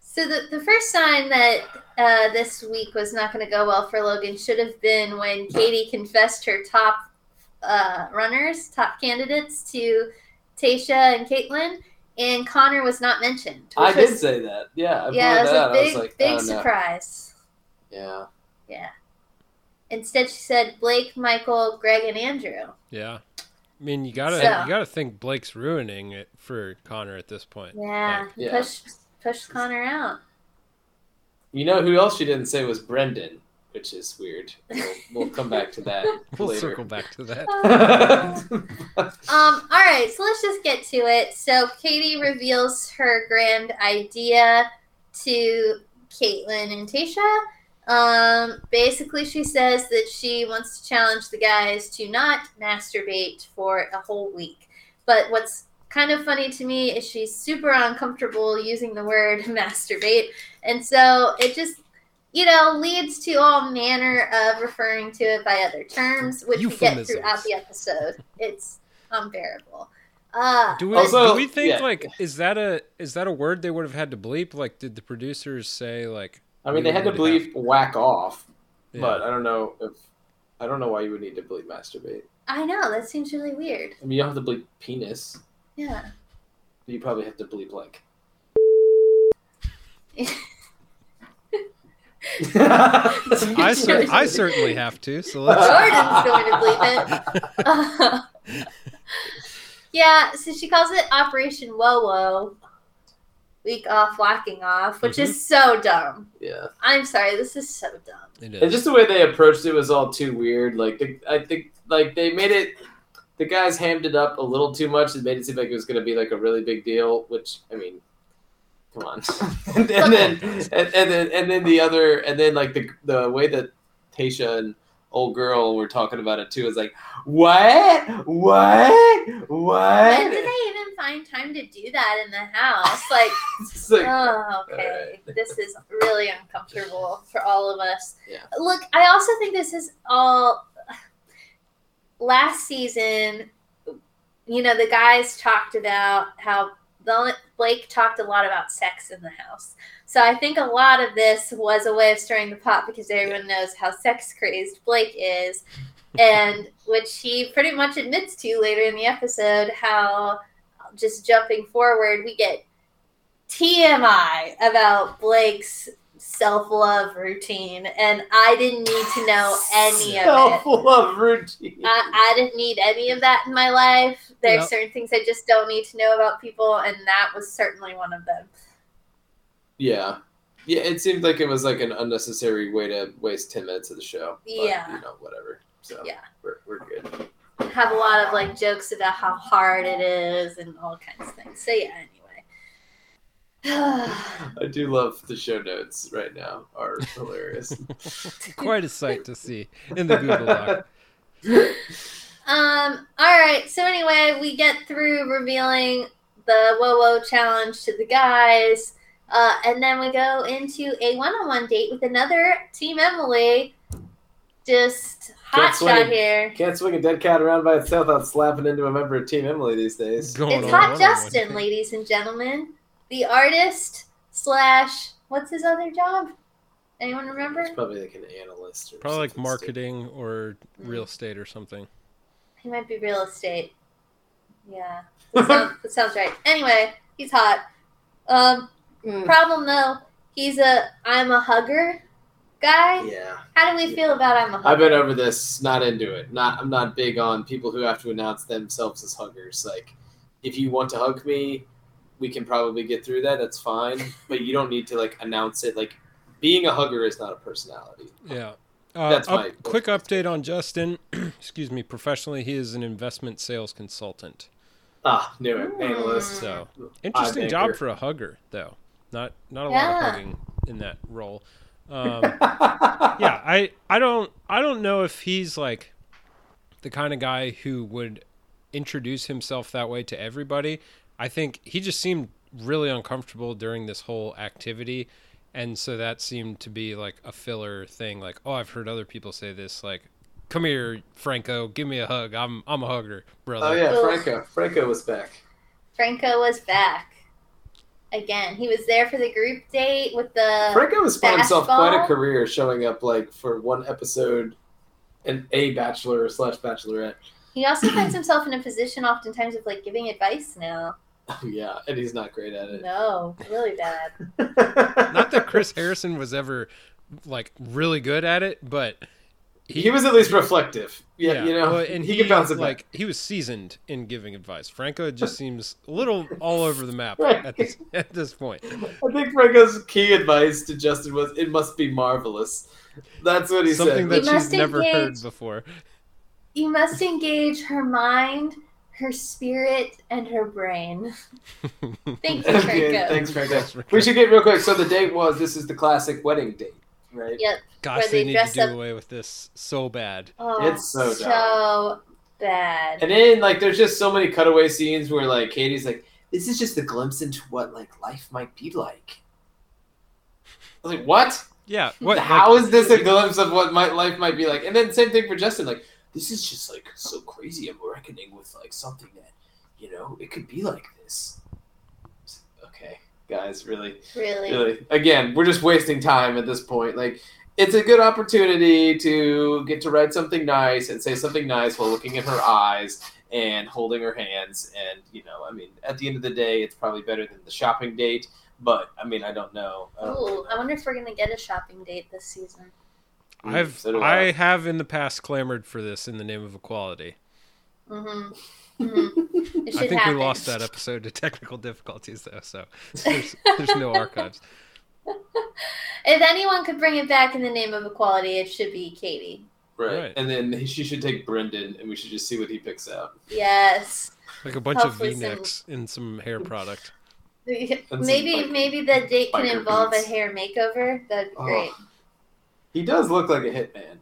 So the first sign that this week was not going to go well for Logan should have been when Katie confessed her top top candidates to Tayshia and Caitlin, and Connor was not mentioned. I did say that. Yeah. It was a big surprise. No. Yeah. Yeah. Instead, she said Blake, Michael, Greg, and Andrew. Yeah, I mean you gotta think Blake's ruining it for Connor at this point. Yeah, like, push Connor out. You know who else she didn't say was Brendan, which is weird. We'll come back to that. We'll circle back to that. All right, so let's just get to it. So Katie reveals her grand idea to Caitlin and Tayshia. Basically she says that she wants to challenge the guys to not masturbate for a whole week. But what's kind of funny to me is she's super uncomfortable using the word masturbate. And so it just, leads to all manner of referring to it by other terms, which we get throughout the episode. It's unbearable. Do we think is that a word they would have had to bleep? Like, did the producers say they had to bleep whack off, but I don't know why you would need to bleep masturbate. I know, that seems really weird. I mean, you don't have to bleep penis. Yeah. You probably have to bleep like. I certainly have to, so let's. Jordan's going to bleep it. So she calls it Operation Whoa. Week off, whacking off, which is so dumb. Yeah. I'm sorry, this is so dumb. It is. And just the way they approached it was all too weird. Like, I think they made it, the guys hammed it up a little too much. It made it seem like it was going to be like a really big deal, which, I mean, come on. and then the other, and then like the way that Tayshia and old girl were talking about it too. It's like, what? When did I even find time to do that in the house? Like, like, oh, okay, right. This is really uncomfortable for all of us. Yeah. Look, I also think this is all last season. You know, the guys talked about how Blake talked a lot about sex in the house. So I think a lot of this was a way of stirring the pot because everyone knows how sex crazed Blake is, and which he pretty much admits to later in the episode, how just jumping forward, we get TMI about Blake's self-love routine, and I didn't need to know any of it. Self-love routine. I didn't need any of that in my life. There's certain things I just don't need to know about people, and that was certainly one of them. Yeah. Yeah, it seemed like it was like an unnecessary way to waste 10 minutes of the show. But, you know, whatever. So, we're good. Have a lot of, like, jokes about how hard it is and all kinds of things. So, yeah, I do love the show notes right now are hilarious. Quite a sight to see in the Google Doc. All right. So anyway, we get through revealing the whoa challenge to the guys. And then we go into a one-on-one date with another Team Emily. Just hot shot here. Can't swing a dead cat around by itself without slapping into a member of Team Emily these days. It's Hot Justin, ladies and gentlemen. The artist / what's his other job? Anyone remember? It's probably like an analyst. Or probably like marketing or real estate or something. He might be real estate. Yeah. That sounds right. Anyway, he's hot. Problem though, he's I'm a hugger guy. Yeah. How do we feel about I'm a hugger? I've been over this. Not into it. I'm not big on people who have to announce themselves as huggers. Like, if you want to hug me, we can probably get through that. That's fine. But you don't need to, like, announce it. Like, being a hugger is not a personality. Yeah. That's my quick update on Justin. Excuse me. Professionally, he is an investment sales consultant. Knew it. Analyst. So, interesting job for a hugger, though. Not a lot of hugging in that role. I don't know if he's, like, the kind of guy who would introduce himself that way to everybody. I think he just seemed really uncomfortable during this whole activity, and so that seemed to be like a filler thing. Like, oh, I've heard other people say this. Like, come here, Franco, give me a hug. I'm a hugger, brother. Oh yeah, Franco. Franco was back. Franco was back again. He was there for the group date with the. Franco has found himself quite a career, showing up like for one episode, and a bachelor / bachelorette. He also finds himself in a position oftentimes of like giving advice now. Yeah, and he's not great at it. No, really bad. Not that Chris Harrison was ever like really good at it, but he was at least reflective. Yeah, you know, well, and he can bounce it back. He was seasoned in giving advice. Franco just seems a little all over the map at this point. I think Franco's key advice to Justin was, "It must be marvelous." That's what he said. Something that she's never heard before. You must engage her mind, her spirit, and her brain. Thank you, Franco. Okay, thanks, Franco. We should get real quick. So the date was, this is the classic wedding date, right? Yep. Gosh, they need to do away with this so bad. Oh, it's so bad. And then, like, there's just so many cutaway scenes where, like, Katie's like, this is just a glimpse into what, like, life might be like. I was like, what? Yeah. What? How is this a glimpse of what life might be like? And then same thing for Justin, like, this is just, like, so crazy. I'm reckoning with, like, something that, you know, it could be like this. Okay, guys, really. Again, we're just wasting time at this point. Like, it's a good opportunity to get to write something nice and say something nice while looking in her eyes and holding her hands. And, you know, I mean, at the end of the day, it's probably better than the shopping date. But, I mean, I don't know. Oh, I wonder if we're going to get a shopping date this season. I have in the past clamored for this in the name of equality. Mm-hmm. Mm-hmm. I think we lost that episode to technical difficulties, though, so there's no archives. If anyone could bring it back in the name of equality, it should be Katie. Right. And then she should take Brendan, and we should just see what he picks out. Yes. Like a bunch of V-necks and some hair product. Maybe the date can involve a hair makeover. That'd be great. He does look like a hitman.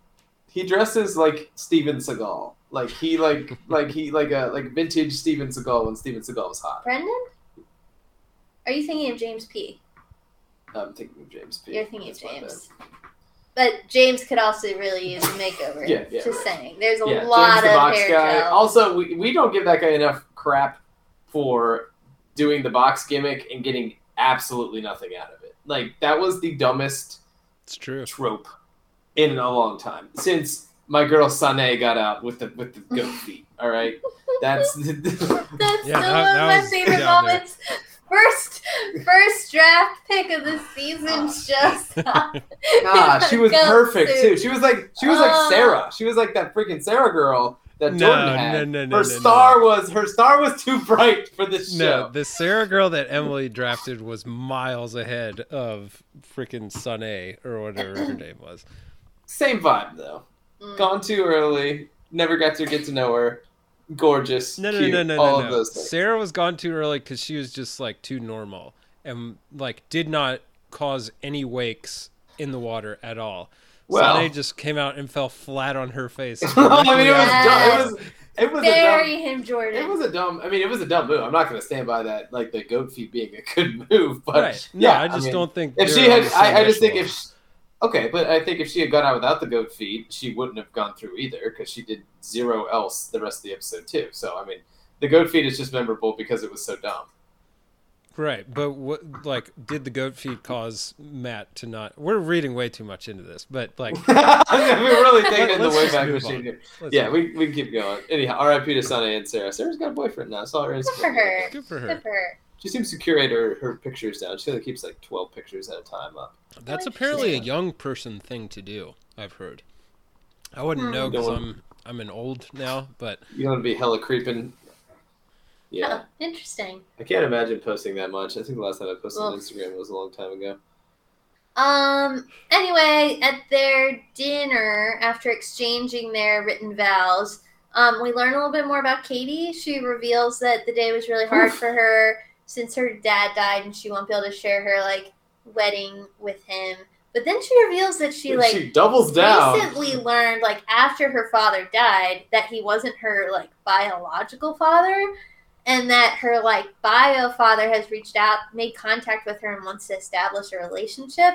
He dresses like Steven Seagal. Like he like vintage Steven Seagal when Steven Seagal was hot. Brendan? Are you thinking of James P? I'm thinking of James P. You're thinking That's of James. But James could also really use a makeover. Yeah, just right. saying. There's a lot James of hair gel. Also, we don't give that guy enough crap for doing the box gimmick and getting absolutely nothing out of it. Like, that was the dumbest trope in a long time. Since my girl Sané got out with the goat feet, all right? That's one of my favorite moments. There. First draft pick of the season just she was perfect suit. Too. She was like Sarah. She was like that freaking Sarah girl that Jordan had. Her star was too bright for this show. No, the Sarah girl that Emily drafted was miles ahead of freaking Sunny or whatever her name was. Same vibe though. Mm. Gone too early. Never got to get to know her. Gorgeous. No, cute, all of those things. Sarah was gone too early because she was just like too normal and like did not cause any wakes in the water at all. Well, Sade just came out and fell flat on her face. It was a dumb move. I'm not going to stand by that, like the goat feet being a good move. But right. But I think if she had gone out without the goat feed, she wouldn't have gone through either because she did zero else the rest of the episode too. So, I mean, the goat feed is just memorable because it was so dumb. Right, but did the goat feed cause Matt to not? We're reading way too much into this, but we're really taking the way back machine here. Yeah, we can keep going. Anyhow, R.I.P. to Sunny and Sarah. Sarah's got a boyfriend now. I saw her Instagram. Good for her. She seems to curate her pictures down. She keeps 12 pictures at a time up. That's apparently a young person thing to do, I've heard. I wouldn't know because I'm an old now, but... You don't want to be hella creeping. Yeah. Oh, interesting. I can't imagine posting that much. I think the last time I posted on Instagram was a long time ago. Anyway, at their dinner, after exchanging their written vows, we learn a little bit more about Katie. She reveals that the day was really hard for her, since her dad died and she won't be able to share her wedding with him. But then she reveals that she doubles down. Recently learned after her father died that he wasn't her biological father, and that her bio father has made contact with her and wants to establish a relationship.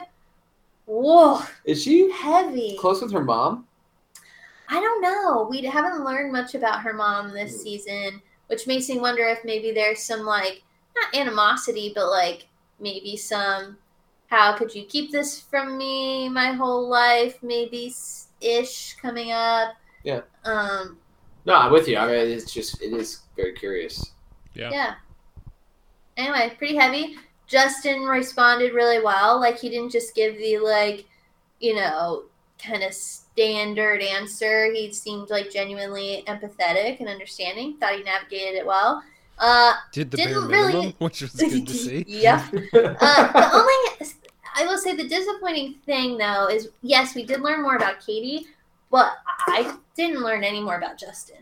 Whoa. Is she heavy close with her mom? I don't know. We haven't learned much about her mom this season, which makes me wonder if maybe there's some not animosity, but maybe some, how could you keep this from me my whole life, maybe ish coming up. Yeah. No, I'm with you. I mean, it is very curious. Yeah. Yeah. Anyway, pretty heavy. Justin responded really well. He didn't just give the kind of standard answer. He seemed genuinely empathetic and understanding. Thought he navigated it well. Did the bare minimum, which was good to see. Yeah. I will say the disappointing thing, though, is, yes, we did learn more about Katie, but I didn't learn any more about Justin.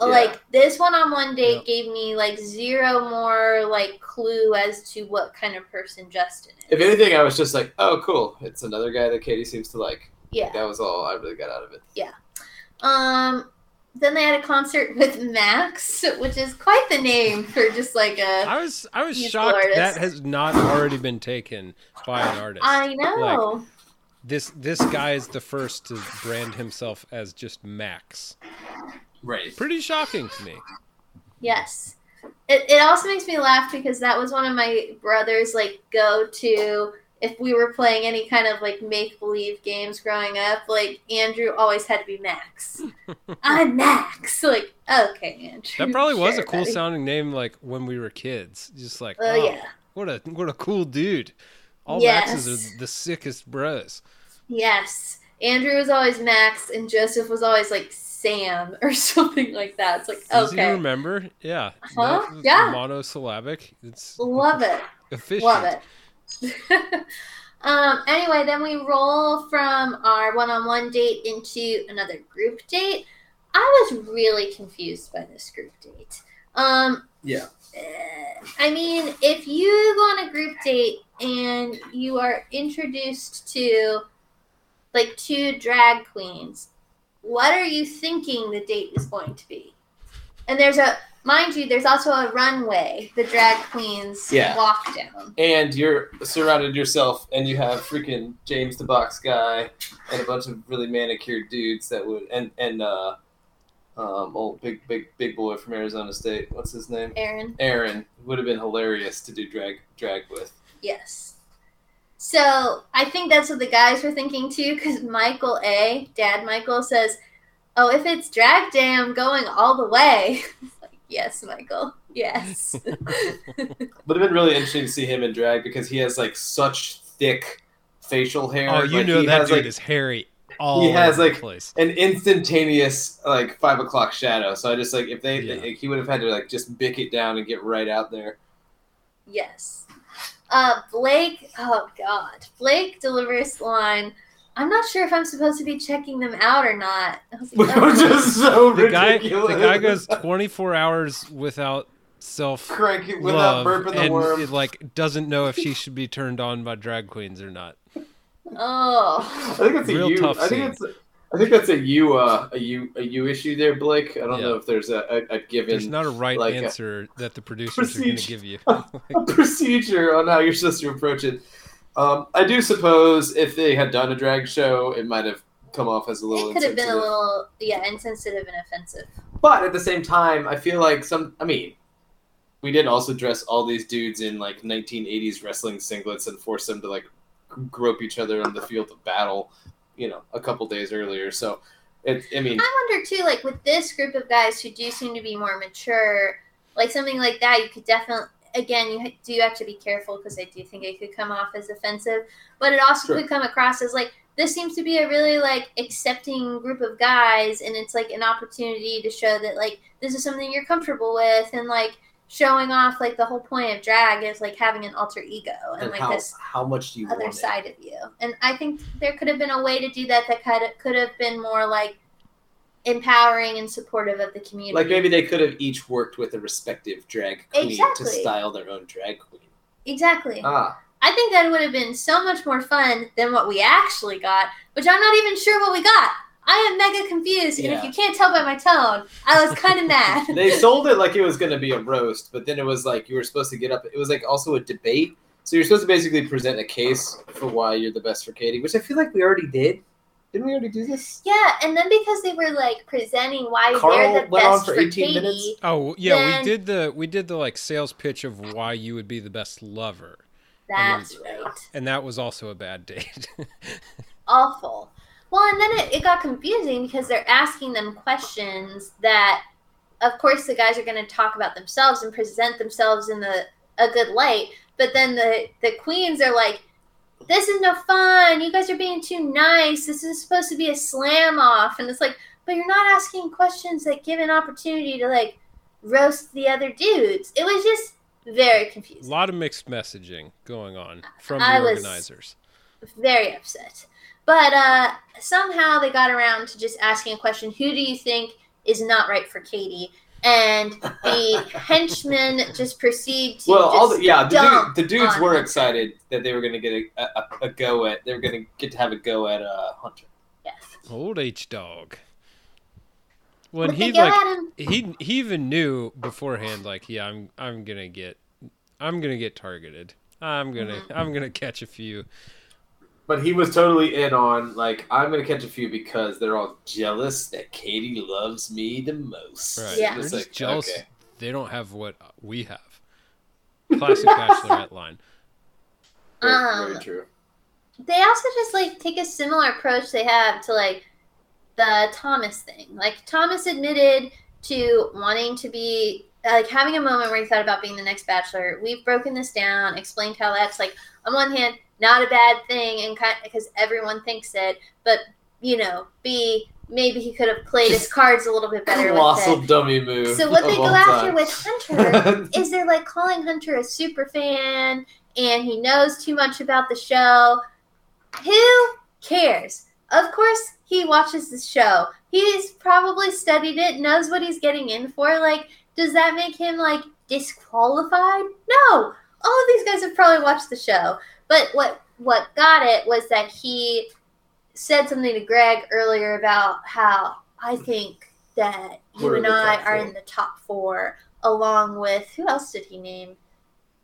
Yeah. This one-on-one date gave me, zero more, clue as to what kind of person Justin is. If anything, I was just oh, cool. It's another guy that Katie seems to like. Yeah. That was all I really got out of it. Yeah. Then they had a concert with Max, which is quite the name for just a. I was shocked artist. That has not already been taken by an artist. I know. This guy is the first to brand himself as just Max. Right. Pretty shocking to me. Yes. It also makes me laugh because that was one of my brother's go-to. If we were playing any kind of make-believe games growing up, Andrew always had to be Max. I'm Max. Okay, Andrew. That probably was a cool sounding name when we were kids. Just what a cool dude. All Maxes are the sickest bros. Yes. Andrew was always Max and Joseph was always Sam or something like that. It's okay. Easy to remember? Yeah. Huh? Yeah. Monosyllabic. It's love it. Efficient. Love it. Anyway, then we roll from our one-on-one date into another group date. I was really confused by this group date. I mean, if you go on a group date and you are introduced to 2 drag queens, what are you thinking the date is going to be? And there's a, mind you, there's also a runway the drag queens walk down. And you're surrounded yourself, and you have freaking James the Box Guy and a bunch of really manicured dudes that would, and old big boy from Arizona State. What's his name? Aaron would have been hilarious to do drag with. Yes. So I think that's what the guys were thinking too, because Michael A, Dad Michael, says, "Oh, if it's drag day, I'm going all the way." Yes, Michael. Yes. Would have been really interesting to see him in drag because he has like such thick facial hair. Oh, you know that dude is hairy. He has like an instantaneous like 5 o'clock shadow. So I just like he would have had to like just bick it down and get right out there. Yes. Blake. Oh God. Blake delivers the line, "I'm not sure if I'm supposed to be checking them out or not." I was like, "Oh." Which is so ridiculous. The guy goes 24 hours without self-love, without burping the worm. It, like, doesn't know if she should be turned on by drag queens or not. Oh, I think that's a you. I think that's a you issue there, Blake. I don't know if there's a given. There's not a right like answer that the producers are going to give you. A procedure on how you're supposed to approach it. I do suppose if they had done a drag show, it might have come off as a little. It could have been a little, insensitive and offensive. But at the same time, I feel like we did also dress all these dudes in like 1980s wrestling singlets and force them to like grope each other on the field of battle, a couple days earlier. So, I wonder too, like with this group of guys who do seem to be more mature, like something like that, you could definitely. Again, you do have to be careful because I do think it could come off as offensive, but it also could come across as like, this seems to be a really like accepting group of guys. And it's like an opportunity to show that like, this is something you're comfortable with. And like showing off, like the whole point of drag is like having an alter ego and like how much do you other side of you. And I think there could have been a way to do that could have been more like empowering and supportive of the community. Like maybe they could have each worked with a respective drag queen to style their own drag queen. Exactly. I think that would have been so much more fun than what we actually got, which I'm not even sure what we got. I am mega confused, and if you can't tell by my tone, I was kind of mad. They sold it like it was going to be a roast, but then it was like you were supposed to get up. It was like also a debate, so you're supposed to basically present a case for why you're the best for Katie, which I feel like we already did. Didn't we already do this? Yeah, and then because they were like presenting why they're the best for Katie. Minutes. Oh yeah, then we did the like sales pitch of why you would be the best lover. That's right. And that was also a bad date. Awful. Well, and then it got confusing because they're asking them questions that, of course, the guys are going to talk about themselves and present themselves in a good light. But then the queens are like, "This is no fun. You guys are being too nice. This is supposed to be a slam off." And it's like, but you're not asking questions that give an opportunity to like roast the other dudes. It was just very confusing. A lot of mixed messaging going on from the organizers. I was very upset. But somehow they got around to just asking a question. Who do you think is not right for Katie? And the henchmen just proceed to the dudes were Hunter. Excited that they were going to get a go at. They were going to get to have a go at Hunter. Yes. Old H dog. When he like he even knew beforehand, like I'm gonna get targeted. I'm gonna catch a few. But he was totally in on, like, I'm going to catch a few because they're all jealous that Katie loves me the most. Right. Yeah. They're just jealous they don't have what we have. Classic Bachelorette line. Very true. They also just, like, take a similar approach they have to, like, the Thomas thing. Like, Thomas admitted to wanting to be, like, having a moment where he thought about being the next Bachelor. We've broken this down, explained how that's, like, on one hand, not a bad thing, and because everyone thinks it, but maybe he could have played his cards a little bit better. Colossal with it. Dummy move. So what they go after with Hunter is they're like calling Hunter a super fan, and he knows too much about the show. Who cares? Of course, he watches the show. He's probably studied it, knows what he's getting in for. Like, does that make him like disqualified? No. All of these guys have probably watched the show. But what got it was that he said something to Greg earlier about how I think that you and I are in the top four, along with, who else did he name?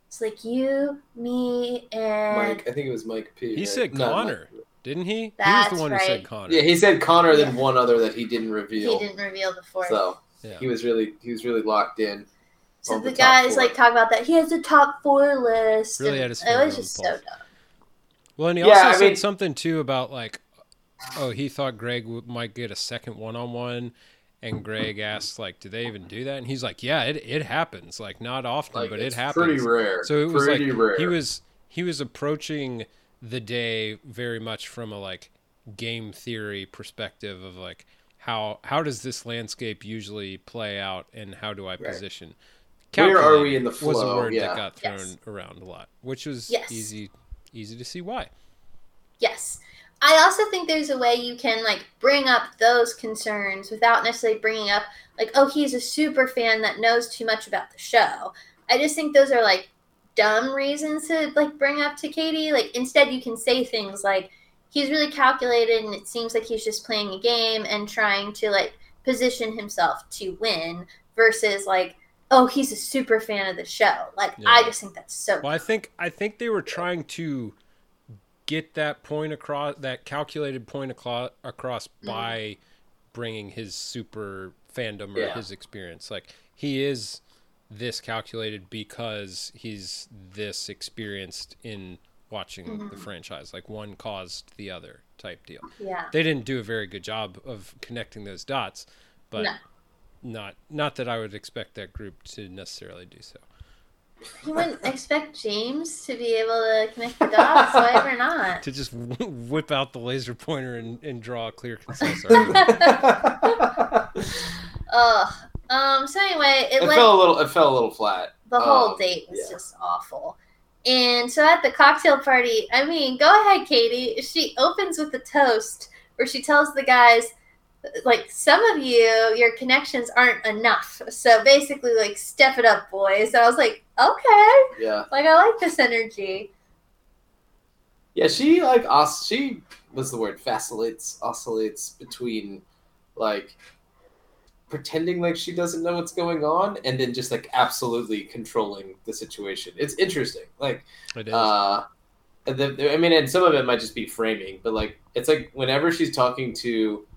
It's like you, me, and... Mike. I think it was Mike P. He said Connor, didn't he? That's he was the one who said Connor. Yeah, he said Connor, then one other that he didn't reveal. He didn't reveal before. So he was really locked in. So the guys like talk about that. He has a top four list. Really had his it was just so dumb. Well, and he also said something too about like, oh, he thought Greg might get a second one-on-one, and Greg asked like, do they even do that? And he's like, yeah, it happens. Like not often, like, but it happens. Pretty rare. So it was pretty like rare. He was approaching the day very much from a like game theory perspective of like how does this landscape usually play out and how do I position? Calculate where are we in the flow? Was a word that got thrown around a lot, which was easy to see why. Yes. I also think there's a way you can like bring up those concerns without necessarily bringing up like, oh, he's a super fan that knows too much about the show. I just think those are like dumb reasons to like bring up to Katie. Like instead you can say things like, he's really calculated and it seems like he's just playing a game and trying to like position himself to win versus like, oh, he's a super fan of the show. Like, I just think that's so. Well, cool. I think they were trying to get that point across, that calculated point across by bringing his super fandom or his experience. Like, he is this calculated because he's this experienced in watching the franchise. Like, one caused the other type deal. Yeah. They didn't do a very good job of connecting those dots, but... No. Not that I would expect that group to necessarily do so. You wouldn't expect James to be able to connect the dots, why ever not? To just whip out the laser pointer and draw a clear, concise argument. So anyway, it fell a little flat. The whole date was just awful. And so at the cocktail party, I mean, go ahead, Katie. She opens with a toast where she tells the guys, like, some of your connections aren't enough. So basically, like, step it up, boys. And I was like, okay. Yeah. Like, I like this energy. Yeah, she was the word, oscillates between, like, pretending like she doesn't know what's going on and then just, like, absolutely controlling the situation. It's interesting. Like, it is. I mean, and some of it might just be framing, but, like, it's like whenever she's talking to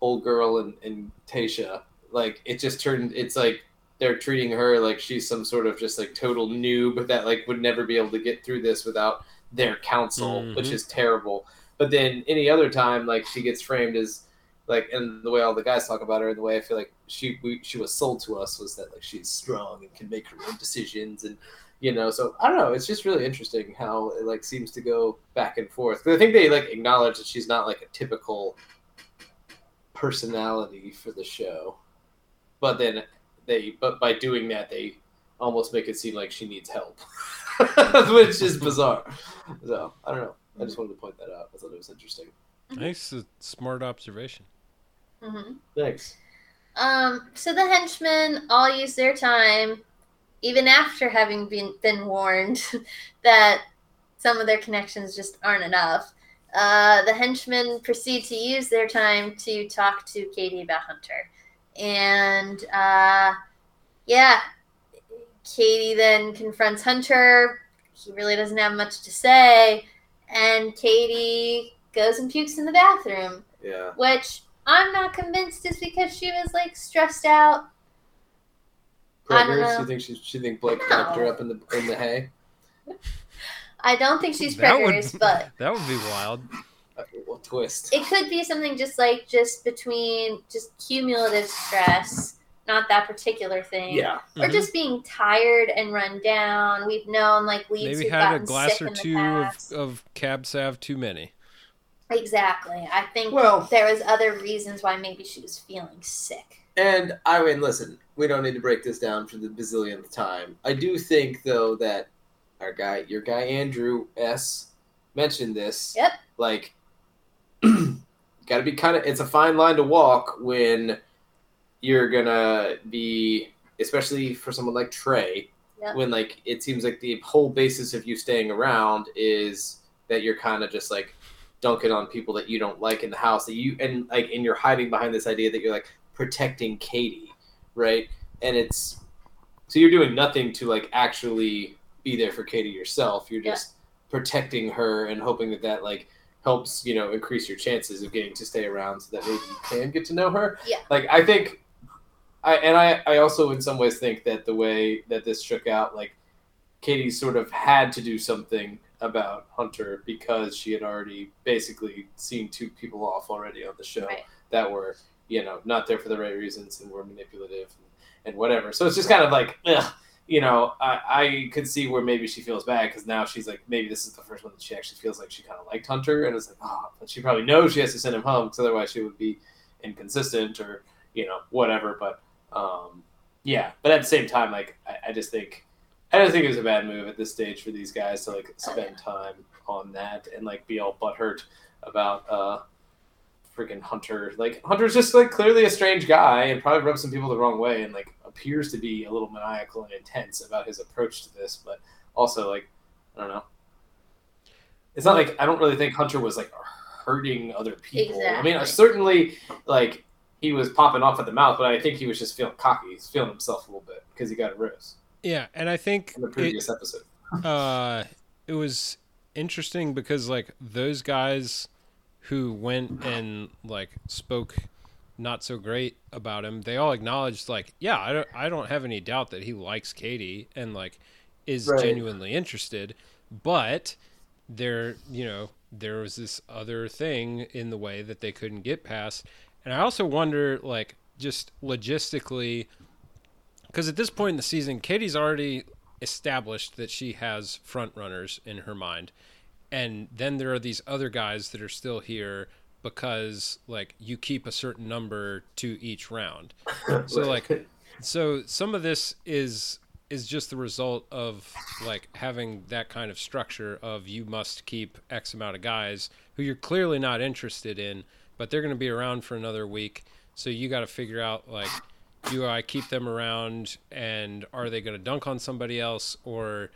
old girl and Tayshia, like, it just turned, it's like they're treating her like she's some sort of just like total noob that like would never be able to get through this without their counsel, which is terrible. But then any other time, like, she gets framed as like, and the way all the guys talk about her and the way I feel like she was sold to us was that like she's strong and can make her own decisions, and you know, so I don't know, it's just really interesting how it like seems to go back and forth. But I think they like acknowledge that she's not like a typical personality for the show, but then but by doing that they almost make it seem like she needs help, which is bizarre. So I don't know, I just wanted to point that out. I thought it was interesting. Nice, a smart observation. Thanks. So the henchmen all use their time, even after having been warned that some of their connections just aren't enough. The henchmen proceed to use their time to talk to Katie about Hunter. And, Katie then confronts Hunter. He really doesn't have much to say. And Katie goes and pukes in the bathroom. Yeah. Which I'm not convinced is because she was, like, stressed out. Pregnant? I don't know. She think Blake wrapped her up in the hay? I don't think she's preggers, but... That would be wild. What twist? It could be something just between just cumulative stress, not that particular thing. Yeah. Or just being tired and run down. We've known, like, leads who've gotten sick in the past. Maybe had a glass or two of Cab Sav too many. Exactly. I think there was other reasons why maybe she was feeling sick. And, I mean, listen, we don't need to break this down for the bazillionth time. I do think, though, that your guy Andrew S. mentioned this. Yep. Like, gotta be kind of. It's a fine line to walk when you're gonna be, especially for someone like Trey, when like it seems like the whole basis of you staying around is that you're kind of just like dunking on people that you don't like in the house that you, and like, and you're hiding behind this idea that you're like protecting Katie, right? And it's, so you're doing nothing to like actually be there for Katie yourself. You're just protecting her and hoping that that like helps, you know, increase your chances of getting to stay around so that maybe you can get to know her. Yeah. Like I think, I also in some ways think that the way that this shook out, like Katie sort of had to do something about Hunter because she had already basically seen two people off already on the show that were, you know, not there for the right reasons and were manipulative and whatever. So it's just kind of like, ugh, you know, I could see where maybe she feels bad because now she's like, maybe this is the first one that she actually feels like she kind of liked Hunter. And it's like, oh, but she probably knows she has to send him home because otherwise she would be inconsistent or, you know, whatever. But yeah, but at the same time, like, I just think, I don't think it was a bad move at this stage for these guys to like spend time on that and like be all butthurt about freaking Hunter. Like Hunter's just like clearly a strange guy and probably rubbed some people the wrong way and like appears to be a little maniacal and intense about his approach to this, but also like I don't know. It's not like I don't really think Hunter was like hurting other people. Exactly. I mean, certainly like he was popping off at the mouth, but I think he was just feeling cocky. He's feeling himself a little bit because he got a rose. Yeah, and I think in the previous episode, it was interesting because like those guys who went and like spoke not so great about him, they all acknowledged like, yeah, I don't have any doubt that he likes Katie and like is genuinely interested, but there, you know, there was this other thing in the way that they couldn't get past, and I also wonder like just logistically. Because at this point in the season, Katie's already established that she has front runners in her mind. And then there are these other guys that are still here because, like, you keep a certain number to each round. So, like, so some of this is just the result of, like, having that kind of structure of you must keep X amount of guys who you're clearly not interested in, but they're going to be around for another week. So you got to figure out, like, do I keep them around and are they going to dunk on somebody else or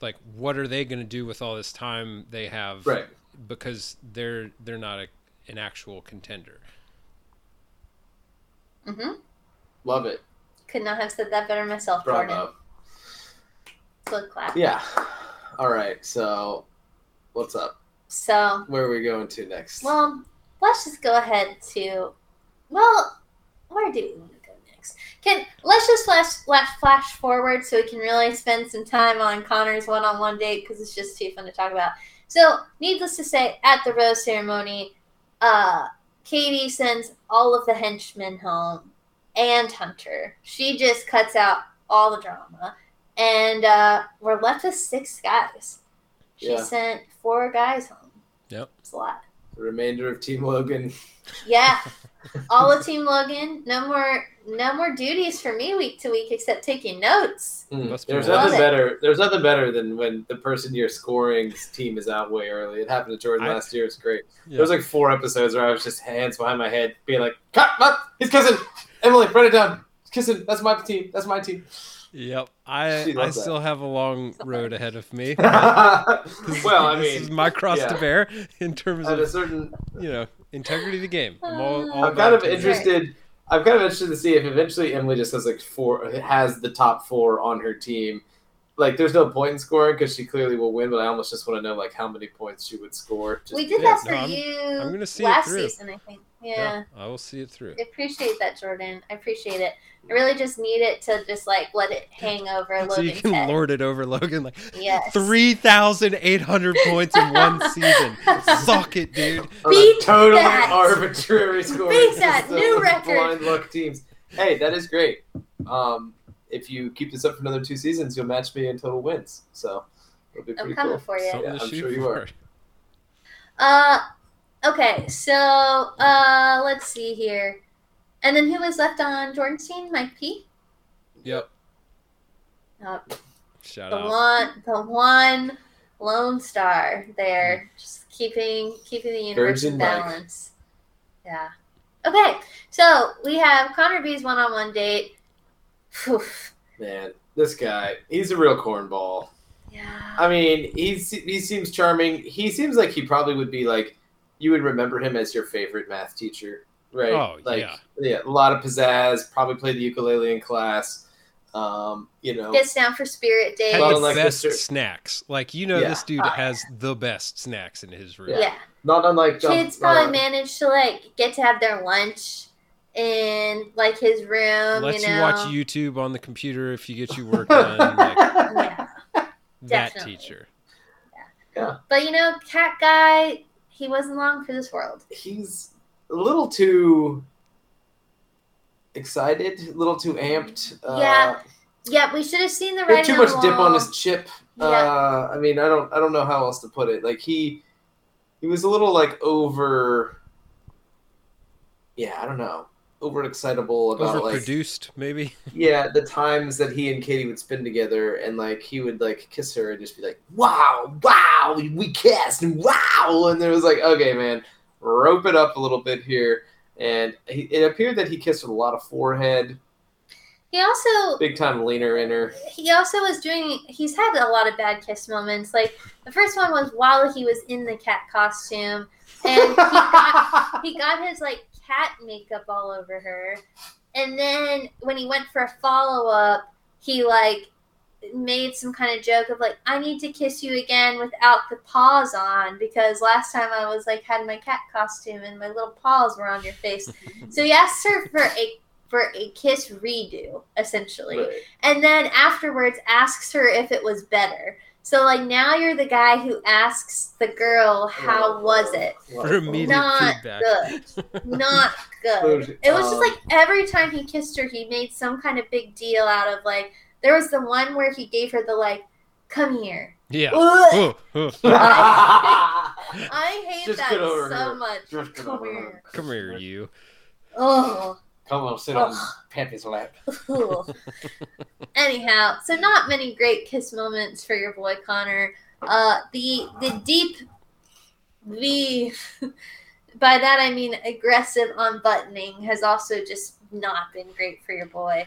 like, what are they going to do with all this time they have? Right. Because they're not an actual contender. Mm-hmm. Love it. Could not have said that better myself, Jordan. Good clap. Yeah. All right. So what's up? So where are we going to next? Well, let's just go ahead to, well, where do we? Let's just flash forward so we can really spend some time on Connor's one-on-one date because it's just too fun to talk about. So, needless to say, at the rose ceremony, Katie sends all of the henchmen home and Hunter. She just cuts out all the drama. And we're left with 6 guys. She sent 4 guys home. Yep. It's a lot. The remainder of Team Logan. Yeah. All of Team Logan. No more duties for me week to week except taking notes. There's nothing better than when the person you're scoring team is out way early. It happened to Jordan last year. It's great. Yeah. There was like 4 episodes where I was just hands behind my head being like, cut, up, he's kissing. Emily, write it down. He's kissing. That's my team. That's my team. Yep. I still have a long road ahead of me. This is my cross to bear in terms of a certain, you know, integrity of the game. I'm kind of interested to see if eventually Emily just has like 4, has the top 4 on her team. Like, there's no point in scoring because she clearly will win, but I almost just want to know like how many points she would score. Just, we did that for I'm gonna see last season, I think. Yeah. I will see it through. I appreciate that, Jordan. I appreciate it. I really just need it to just like let it hang over Logan's head. So you can lord it over Logan. Like, 3,800 points in one season. Suck it, dude. Beat totally that. Arbitrary score. Beat that. New record. Blind luck teams. Hey, that is great. If you keep this up for another 2 seasons, you'll match me in total wins. So it'll be pretty cool. I'm coming for you. Yeah, I'm sure you are. Okay, so let's see here. And then who was left on Jordan's team? Mike P? Yep. The one lone star there. Just keeping the universe in balance. Yeah. Okay, so we have Connor B's one-on-one date. Oof. Man, this guy, he's a real cornball. Yeah. I mean, he seems charming. He seems like he probably would be like, you would remember him as your favorite math teacher, right? Oh, like, yeah, a lot of pizzazz. Probably played the ukulele in class. You know, gets down for spirit day. Had the best snacks. Like, you know, this dude has the best snacks in his room. Yeah, not unlike kids probably manage to like get to have their lunch in like his room. Let's you watch YouTube on the computer if you get your work done. Like, that definitely. Teacher. Yeah, but you know, Cat Guy, he wasn't long for this world. He's a little too excited, a little too amped. Yeah, we should have seen the writing. Too much dip on his chip. Yeah. I mean, I don't know how else to put it. Like he was a little like over. Yeah, I don't know, overexcitable about overproduced, like, maybe. Yeah, the times that he and Katie would spend together, and like he would like kiss her and just be like, wow, we kissed, and wow, and there was like, okay, man, rope it up a little bit here. And it appeared that he kissed with a lot of forehead. He also... big time leaner in her. He also was doing... he's had a lot of bad kiss moments. Like, the first one was while he was in the cat costume. And he got his, like, cat makeup all over her. And then when he went for a follow-up, he, like, made some kind of joke of, like, I need to kiss you again without the paws on, because last time I was, like, had my cat costume and my little paws were on your face. So he asked her for a kiss redo, essentially. Right. And then afterwards asks her if it was better. So, like, now you're the guy who asks the girl, how was it? For immediate feedback. Not good. It was just, like, every time he kissed her, he made some kind of big deal out of, like, there was the one where he gave her the, like, come here. Yeah. I hate just that so here. Much. Just come here. Come here, you. Oh. Come on, sit on Pappy's lap. Anyhow, so not many great kiss moments for your boy Connor. The deep V, by that I mean aggressive unbuttoning, has also just not been great for your boy.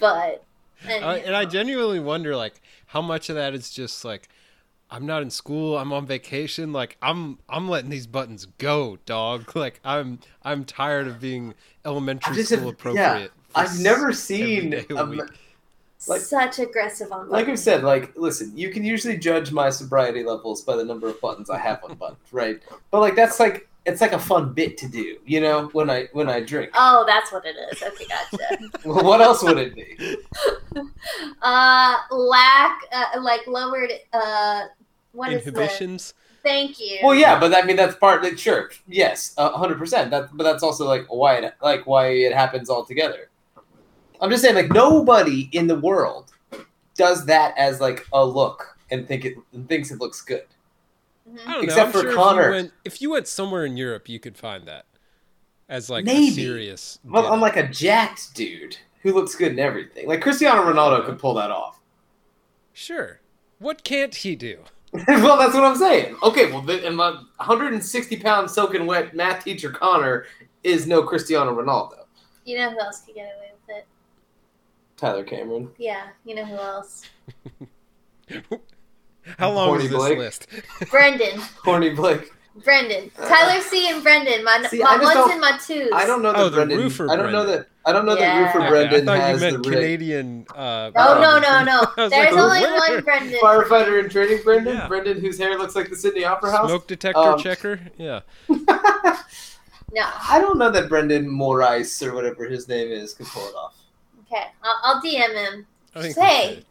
But and I genuinely wonder, like, how much of that is just like, I'm not in school, I'm on vacation, like I'm letting these buttons go, dog. Like I'm tired of being elementary school appropriate. Yeah, I've never seen like, such aggressive on buttons. Like I said, like, listen, you can usually judge my sobriety levels by the number of buttons I have unbuttoned, right? But like that's like it's like a fun bit to do, you know, when I drink. Oh, that's what it is. Okay, gotcha. Well, what else would it be? What inhibitions? Thank you. Well, yeah, but I mean that's partly sure. Yes, 100%. But that's also like why it happens altogether. I'm just saying, like, nobody in the world does that as like a look and thinks it looks good. I don't except know. I'm for sure Connor. If you went somewhere in Europe, you could find that as like maybe. A serious. Well, I'm like a jacked dude who looks good in everything. Like Cristiano Ronaldo could pull that off. Sure. What can't he do? Well, that's what I'm saying. Okay, well, and my 160-pound soaking wet math teacher Connor is no Cristiano Ronaldo. You know who else could get away with it? Tyler Cameron. Yeah, you know who else? How long Horny is this Blake? List? Brendan. Horny Blake. Brendan. Tyler C. and Brendan. My ones and my twos. I don't know that Brendan. I don't know that roofer Brendan has the Canadian. No. There's like, only one Brendan. Firefighter in training Brendan. Yeah. Brendan whose hair looks like the Sydney Opera House. Smoke detector checker. Yeah. No. I don't know that Brendan Morais or whatever his name is could pull it off. Okay, I'll DM him. Hey.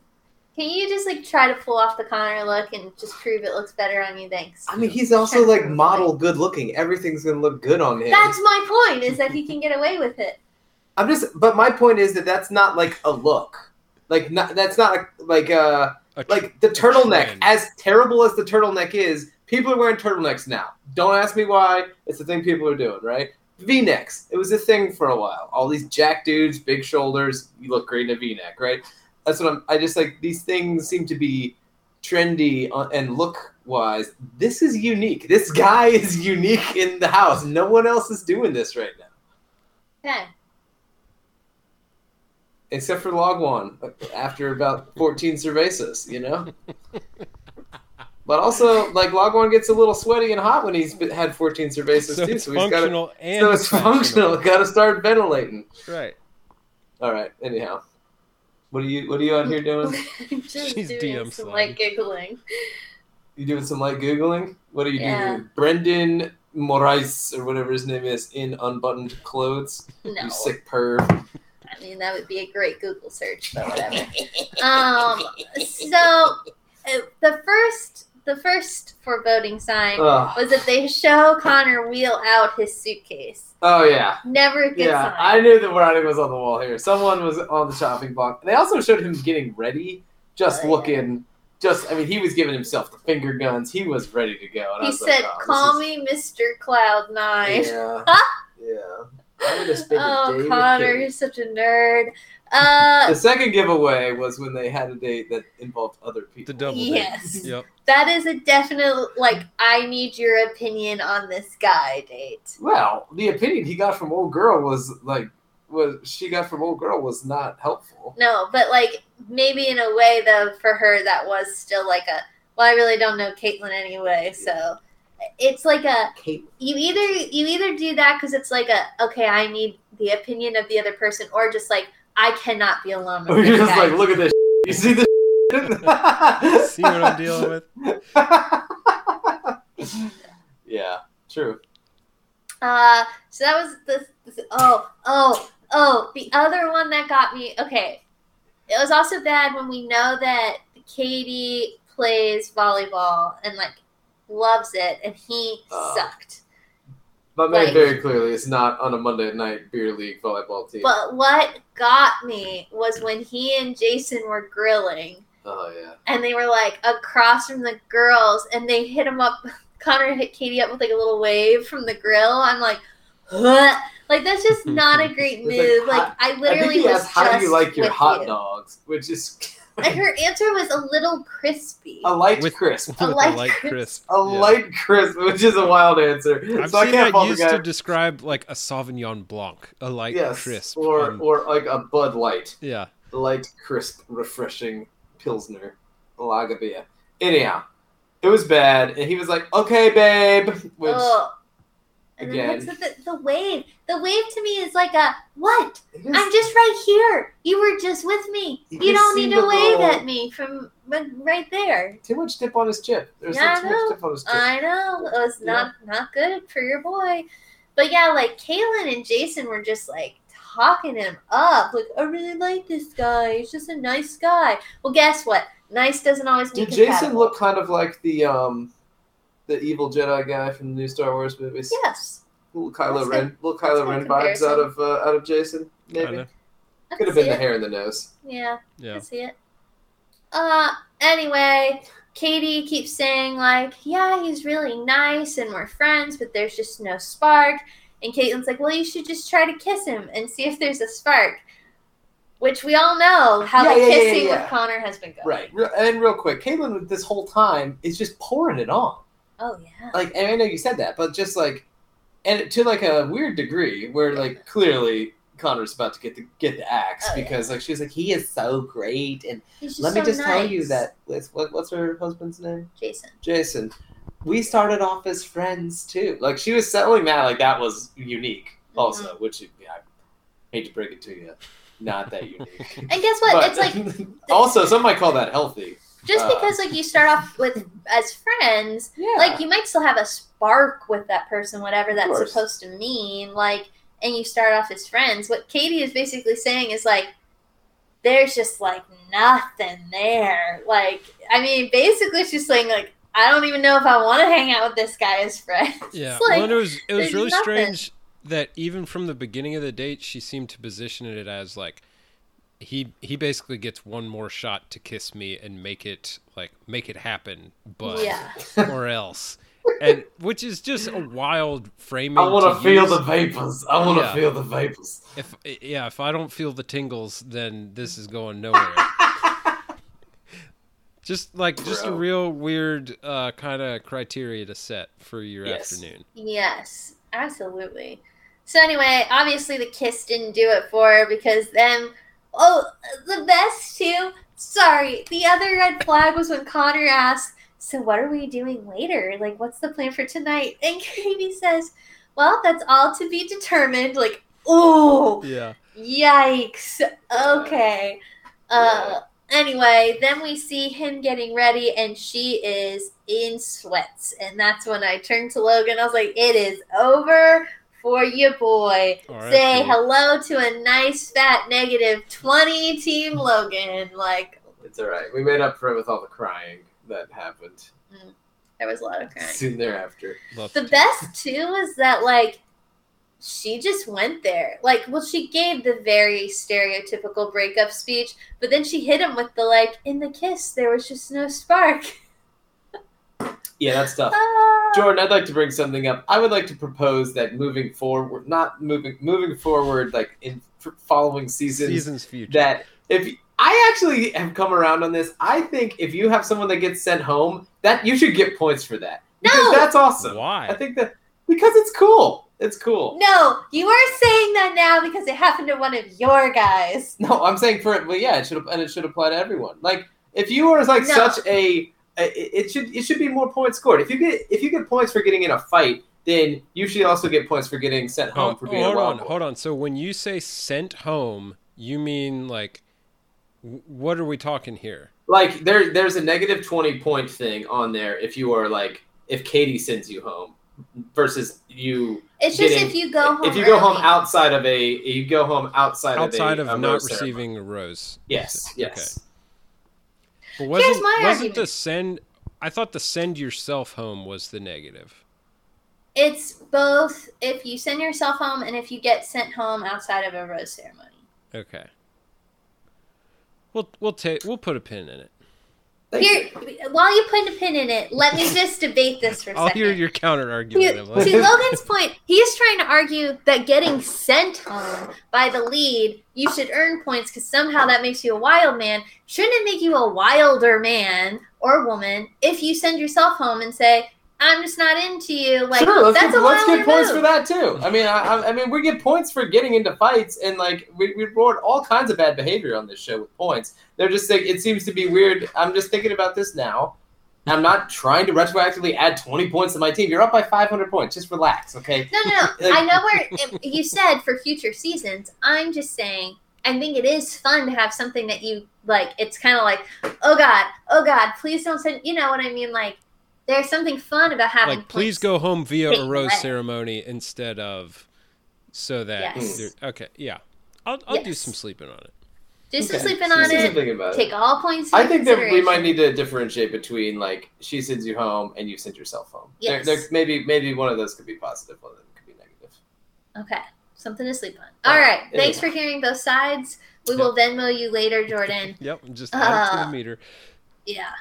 Can you just, like, try to pull off the Connor look and just prove it looks better on you? Thanks. I mean, he's also, like, model good-looking. Everything's going to look good on him. That's my point, is that he can get away with it. But my point is that that's not, like, a look. Like, like the turtleneck. As terrible as the turtleneck is, people are wearing turtlenecks now. Don't ask me why. It's the thing people are doing, right? V-necks. It was a thing for a while. All these jack dudes, big shoulders, you look great in a V-neck, right? That's what I just like. These things seem to be trendy and look-wise. This is unique. This guy is unique in the house. No one else is doing this right now. Okay. Except for Logwan after about 14 cervezas, you know? But also, like, Lagwan gets a little sweaty and hot when he's had 14 cervezas, so too. So he's got to. So it's functional. Got to start ventilating. Right. All right. Anyhow, what are you out here doing? She's doing some light googling. You doing some light googling? What are you doing? Brendan Morais or whatever his name is in unbuttoned clothes. No. You sick perv. I mean, that would be a great Google search, but whatever. The first foreboding sign was that they show Connor wheel out his suitcase. Oh, yeah. Never gets on it. I knew the writing was on the wall here. Someone was on the chopping block. They also showed him getting ready, he was giving himself the finger guns. He was ready to go. And he said, like, call me Mr. Cloud9. Yeah. Connor, you're such a nerd. The second giveaway was when they had a date that involved other people. The double date. Yes. Yep. That is a definite, I need your opinion on this guy date. Well, the opinion he got from old girl was not helpful. No, but, maybe in a way, though, for her that was still, I really don't know Caitlyn anyway, so... It's like a you either do that because it's I need the opinion of the other person, or just I cannot be alone. With you're just guy. Look at this. You see this? See what I'm dealing with? Yeah, true. So that was this. Oh, the other one that got me. Okay, it was also bad when we know that Katie plays volleyball and loves it, and he sucked. But made very clearly it's not on a Monday night beer league volleyball team. But what got me was when he and Jason were grilling. Oh, yeah. And they were, across from the girls, and they hit him up. Connor hit Katie up with, a little wave from the grill. I'm like, what? That's just not a great move. I literally was just how do you like your hot dogs? Which is... And her answer was a little crispy. A light crisp. Light crisp, which is a wild answer. I've seen that used to describe a Sauvignon Blanc, a light crisp. Or a Bud Light. Yeah. Light, crisp, refreshing Pilsner lager beer. Anyhow, it was bad. And he was like, okay, babe. Which, and again. Then the wave. The wave to me is what? Is, I'm just right here. You were just with me. You don't need to wave at me from right there. Too much dip on his chip. There's too much dip on his chip. I know. It was not good for your boy. But yeah, Kaylin and Jason were just talking him up. I really like this guy. He's just a nice guy. Well, guess what? Nice doesn't always do compatible. Did Jason look kind of like the evil Jedi guy from the new Star Wars movies? Yes. Little Kylo Ren vibes out of Jason, maybe. Kinda. Could have been the hair and the nose. Yeah. I see it. Anyway, Katie keeps saying, he's really nice and we're friends, but there's just no spark. And Caitlin's like, well, you should just try to kiss him and see if there's a spark. Which we all know how the kissing with Connor has been going. Right. And real quick, Caitlin, this whole time, is just pouring it on. Oh, yeah. And I know you said that, but just and to a weird degree where clearly Connor's about to get the axe because she's he is so great and let me just tell you that what's her husband's name? Jason. We started off as friends too. She was selling that that was unique also, which I hate to break it to you, not that unique. And guess what? But, it's also some might call that healthy. Just because you start off with as friends, you might still have a spark with that person, whatever that's supposed to mean. And you start off as friends. What Katie is basically saying is there's just nothing there. Basically she's saying I don't even know if I want to hang out with this guy as friends. Yeah, it was really nothing. Strange that even from the beginning of the date, she seemed to position it as he basically gets one more shot to kiss me and make it happen, but or else, and which is just a wild framing. I want to feel the vapors. I want to feel the vapors. If I don't feel the tingles, then this is going nowhere. Just a real weird kind of criteria to set for your afternoon. Yes, absolutely. So anyway, obviously the kiss didn't do it for her because then. Oh, the best, too. Sorry. The other red flag was when Connor asked, so what are we doing later? Like, what's the plan for tonight? And Katie says, well, that's all to be determined. Like, oh, yeah. Yikes. Okay. Anyway, then we see him getting ready, and she is in sweats. And that's when I turned to Logan. I was like, it is over for you, boy. Right, say cool. Hello to a nice, fat, negative 20 team Logan. Like, it's all right. We made up for it with all the crying that happened. There was a lot of crying. Soon thereafter. The best, too, is that, like, she just went there. Like, well, she gave the very stereotypical breakup speech, but then she hit him with the, like, in the kiss, there was just no spark. Yeah, that's tough. Jordan, I'd like to bring something up. I would like to propose that moving forward, like, in following seasons future, that if I actually have come around on this, I think if you have someone that gets sent home, that you should get points for that. Because that's awesome. Why? I think that because it's cool. It's cool. No, you are saying that now because it happened to one of your guys. No, I'm saying for it. Well, yeah, it should apply to everyone. Like, if you are like such it should be more points scored. If you get points for getting in a fight, then you should also get points for getting sent home for being a wild boy. Hold on. So when you say sent home, you mean like, what are we talking here? Like there's a negative 20 point thing on there if you are like if Katie sends you home. Versus you. It's just if you go home. If you go home outside of a, you go home outside of not receiving a rose. Yes, yes. Okay. But here's my argument. I thought the send yourself home was the negative. It's both. If you send yourself home, and if you get sent home outside of a rose ceremony. Okay. We'll put a pin in it. Here, while you put a pin in it, let me just debate this for a second. I'll hear your counter argument. To Logan's point, he's trying to argue that getting sent home by the lead, you should earn points because somehow that makes you a wild man. Shouldn't it make you a wilder man or woman if you send yourself home and say, "I'm just not into you"? Like, sure, let's get points for that too. I mean, I mean, we get points for getting into fights, and like we reward all kinds of bad behavior on this show with points. They're just like, it seems to be weird. I'm just thinking about this now. I'm not trying to retroactively add 20 points to my team. You're up by 500 points. Just relax, okay? No. Like, I know where you said for future seasons. I'm just saying, I think it is fun to have something that you like. It's kind of like, oh God, please don't send. You know what I mean? Like, there's something fun about having. Like, please go home via a rose ceremony instead of, so that. Yes. Okay, yeah, I'll do some sleeping on it. Take all points. I think that we might need to differentiate between like she sends you home and you send yourself home. Yes. There maybe one of those could be positive, one of them could be negative. Okay, something to sleep on. All right, thanks for hearing both sides. We will Venmo you later, Jordan. Yep, just add it to the meter. Yeah.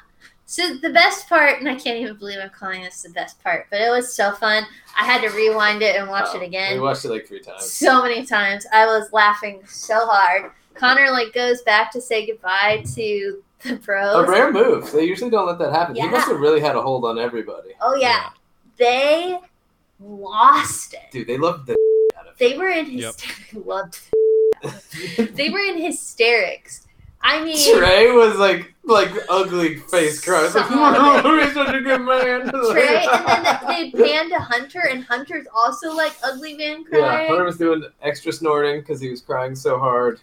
So the best part, and I can't even believe I'm calling this the best part, but it was so fun. I had to rewind it and watch it again. We watched it like 3 times. So many times. I was laughing so hard. Connor like goes back to say goodbye to the pros. A rare move. They usually don't let that happen. Yeah. He must have really had a hold on everybody. Oh yeah. They lost it. Dude, they loved the out of it. They were in hysterics. Yep. Loved the they were in hysterics. I mean, Trey was like ugly face crush. Like, oh, he's such a good man. Trey, and then they panned to Hunter, and Hunter's also like ugly man crying. Yeah, Hunter was doing extra snorting because he was crying so hard.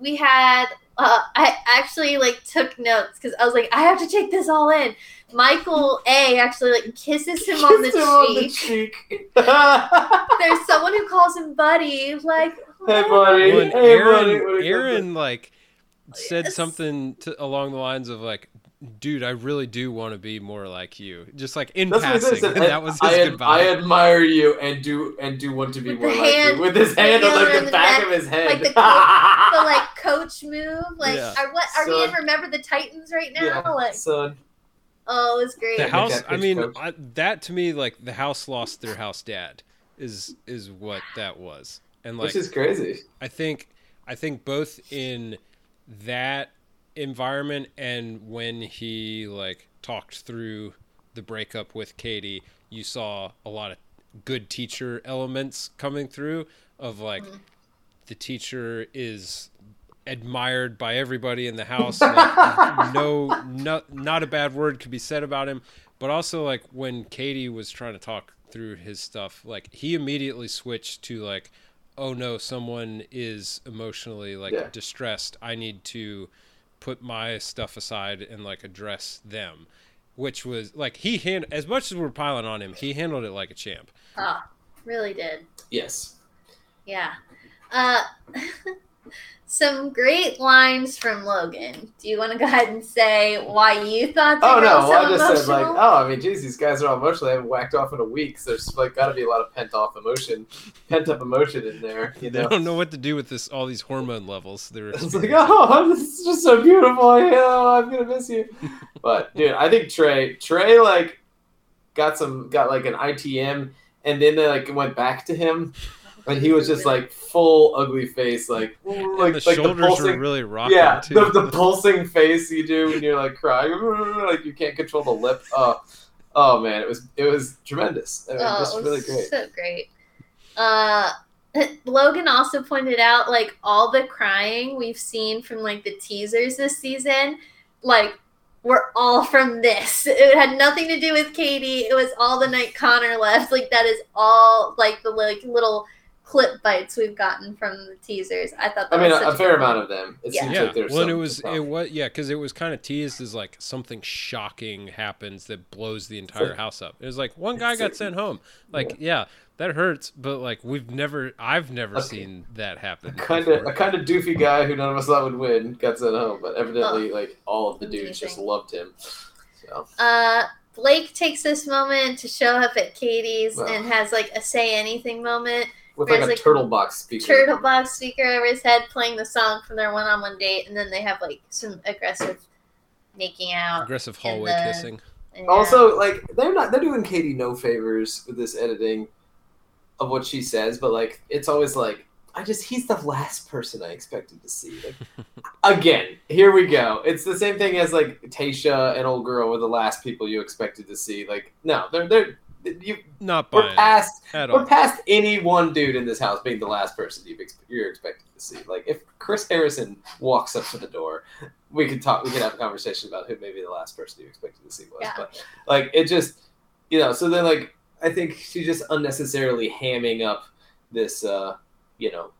We had, I actually like took notes because I was like, I have to take this all in. Michael A actually like kisses him on the cheek. There's someone who calls him buddy. Like, hey buddy, when Aaron like. Said something along the lines of like, dude, I really do want to be more like you. Just like in passing, and that was his goodbye. I admire you and do want to be more like you. With his hand on like the back of his head, like the like coach move. Like, are we in Remember the Titans right now? Yeah, like, son. Oh, it was great. The house. I mean, that to me, like the house lost their house dad is what that was, and like, which is crazy. I think both in that environment and when he like talked through the breakup with Katie, you saw a lot of good teacher elements coming through of like the teacher is admired by everybody in the house. Like, not a bad word could be said about him. But also, like, when Katie was trying to talk through his stuff, like, he immediately switched to, like, oh no, someone is emotionally, like, distressed. I need to put my stuff aside and, like, address them, which was, like, he handled, as much as we're piling on him, he handled it like a champ. Oh, really did. Yes. Yeah. Some great lines from Logan. Do you want to go ahead and say why you thought they were so emotional? I just said, like, oh, I mean, geez, these guys are all emotional. They haven't whacked off in a week, so there's, like, got to be a lot of pent-up emotion in there. You know? They don't know what to do with this. All these hormone levels. It's like, oh, this is just so beautiful. I'm going to miss you. But, dude, I think Trey, like, got an ITM, and then they, like, went back to him. And he was just like full ugly face, like the pulsing, really rocking. Yeah, too. The pulsing face you do when you're like crying, like you can't control the lip. Oh man, it was tremendous. I mean, it was really great. So great. Logan also pointed out like all the crying we've seen from like the teasers this season, like were all from this. It had nothing to do with Katie. It was all the night Connor left. Like that is all like the like little clip bites we've gotten from the teasers. I thought that a fair amount of them. It seems like there's something. Because it was kind of teased as like something shocking happens that blows the entire house up. It was like one guy got sent home. Like, yeah, that hurts, but like I've never seen that happen. A kind of doofy guy who none of us thought would win got sent home, but evidently like all of the dudes just loved him. So. Blake takes this moment to show up at Katie's and has like a say anything moment. With like a turtle box speaker. Turtle box speaker over his head playing the song from their one-on-one date, and then they have like some aggressive making out. Aggressive hallway kissing. Yeah. Also, like they're doing Katie no favors with this editing of what she says, but like it's always like he's the last person I expected to see. Like again, here we go. It's the same thing as like Tayshia and Old Girl were the last people you expected to see. Like, no, they're We're past any one dude in this house being the last person you're expected to see. Like if Chris Harrison walks up to the door, we could have a conversation about who maybe the last person you expected to see was. Yeah. But like it just, you know. So then like I think she's just unnecessarily hamming up this,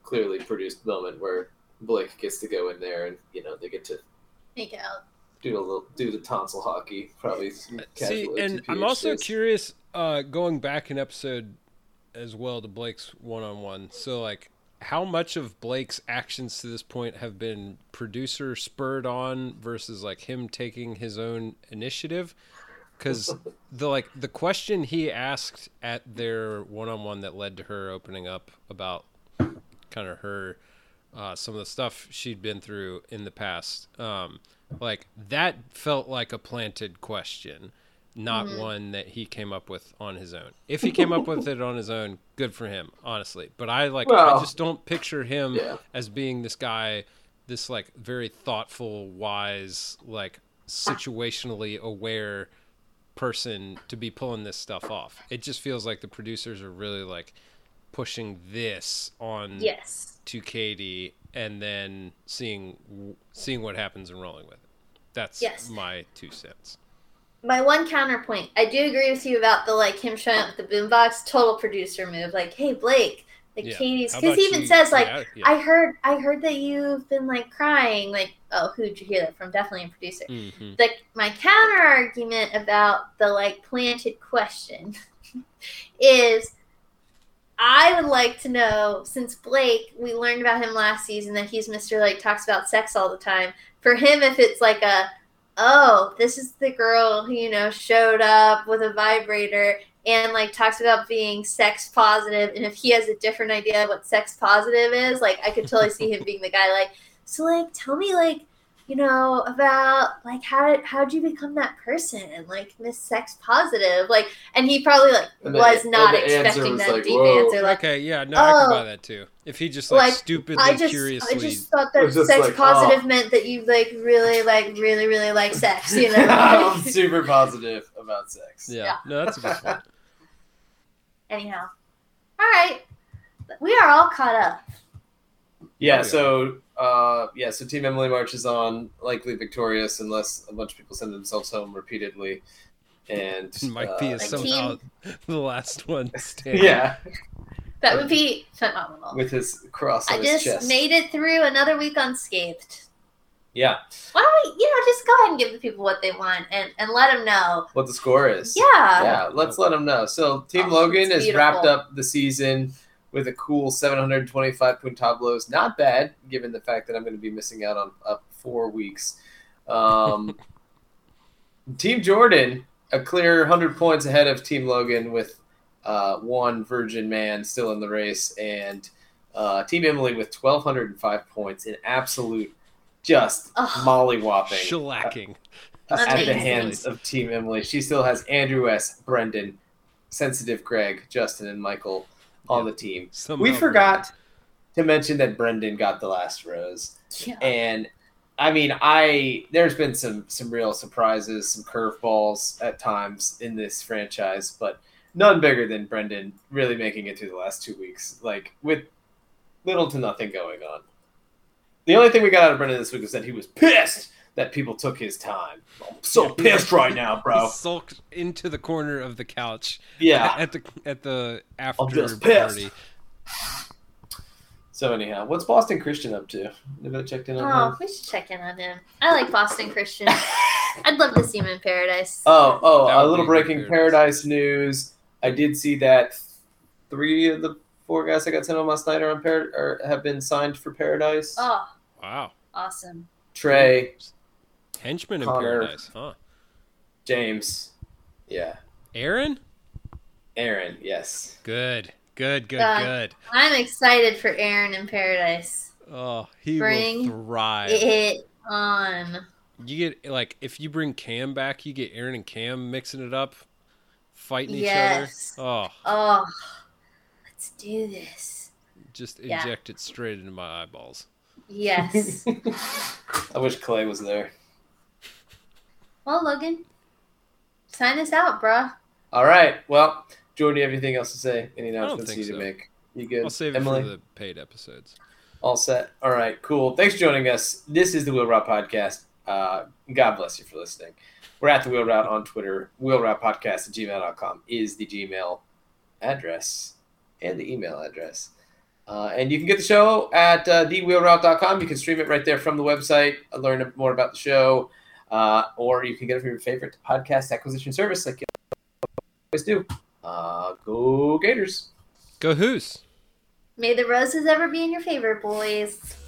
clearly produced moment where Blake gets to go in there and they get to make out, do the tonsil hockey probably. See, and I'm also curious. Going back an episode as well to Blake's one-on-one. So, like, how much of Blake's actions to this point have been producer spurred on versus like him taking his own initiative? Because the question he asked at their one-on-one that led to her opening up about kind of her some of the stuff she'd been through in the past, like that felt like a planted question. Not one that he came up with on his own. If he came up with it on his own, good for him, honestly. But I just don't picture him as being this guy, this like very thoughtful, wise, like situationally aware person to be pulling this stuff off. It just feels like the producers are really like pushing this on to Katie and then seeing what happens and rolling with it. That's my 2 cents. My one counterpoint, I do agree with you about the like him showing up with the boombox, total producer move. Like, hey Blake, like Katie's, because he even says like, I heard that you've been like crying. Like, oh, who'd you hear that from? Definitely a producer. Mm-hmm. Like my counter argument about the like planted question is, I would like to know, since Blake, we learned about him last season that he's Mr. Like talks about sex all the time. For him, if it's like a this is the girl who, showed up with a vibrator and, like, talks about being sex positive. And if he has a different idea of what sex positive is, like, I could totally see him being the guy, like, so, like, tell me, like, about, like, how'd you become that person? And, like, Miss Sex Positive. Like, and he probably, like, was not expecting that deep answer. Like, okay, yeah, no, I can buy that, too. If he just, like stupidly, curiously. I just thought that sex positive meant that you, like, really like sex, I'm super positive about sex. Yeah. No, that's a good point. Anyhow. All right. We are all caught up. Yeah, so So Team Emily marches on, likely victorious, unless a bunch of people send themselves home repeatedly. And Mike P is somehow the last one standing. Yeah. That would be phenomenal. With his cross on his chest. I just made it through another week unscathed. Yeah. Why don't we, just go ahead and give the people what they want and let them know what the score is. Yeah. Yeah, let's let them know. So Team Logan has wrapped up the season with a cool 725 puntablos. Not bad, given the fact that I'm going to be missing out on 4 weeks. Team Jordan, a clear 100 points ahead of Team Logan with one virgin man still in the race. And Team Emily with 1,205 points, an absolute just mollywhopping. Shellacking. At the hands of Team Emily. She still has Andrew S., Brendan, Sensitive Greg, Justin, and Michael on the team. We forgot to mention that Brendan got the last rose. Yeah. And, I mean, there's been some real surprises, some curveballs at times in this franchise, but none bigger than Brendan really making it through the last 2 weeks, like with little to nothing going on. The only thing we got out of Brendan this week was that he was pissed that people took his time. I'm so pissed right now, bro. He sulked into the corner of the couch. Yeah. At the after party. So anyhow, what's Boston Christian up to? Anybody checked in on him? Oh, we should check in on him. I like Boston Christian. I'd love to see him in Paradise. Oh, a little breaking Paradise news. I did see that 3 of the 4 guys that got sent on last night are on have been signed for Paradise. Oh, wow! Awesome. Trey, henchman in Paradise, huh? James, yeah. Aaron, yes. Good. I'm excited for Aaron in Paradise. Oh, he will thrive. It on. You get if you bring Cam back, you get Aaron and Cam mixing it up, fighting each other. Oh. Let's do this. Just inject it straight into my eyeballs. Yes. I wish Clay was there. Well, Logan, sign us out, bruh. All right. Well, Jordan, do you have anything else to say? Any announcements you need to make? You good? I'll save Emily? It for the paid episodes. All set. All right. Cool. Thanks for joining us. This is the Wheel Route Podcast. God bless you for listening. We're at the Wheel Route on Twitter. Wheel Route Podcast at gmail.com is the Gmail address. And the email address. And you can get the show at thewheelroute.com. You can stream it right there from the website, learn more about the show, or you can get it from your favorite podcast acquisition service like you always do. Go Gators. Go Hoos. May the roses ever be in your favor, boys.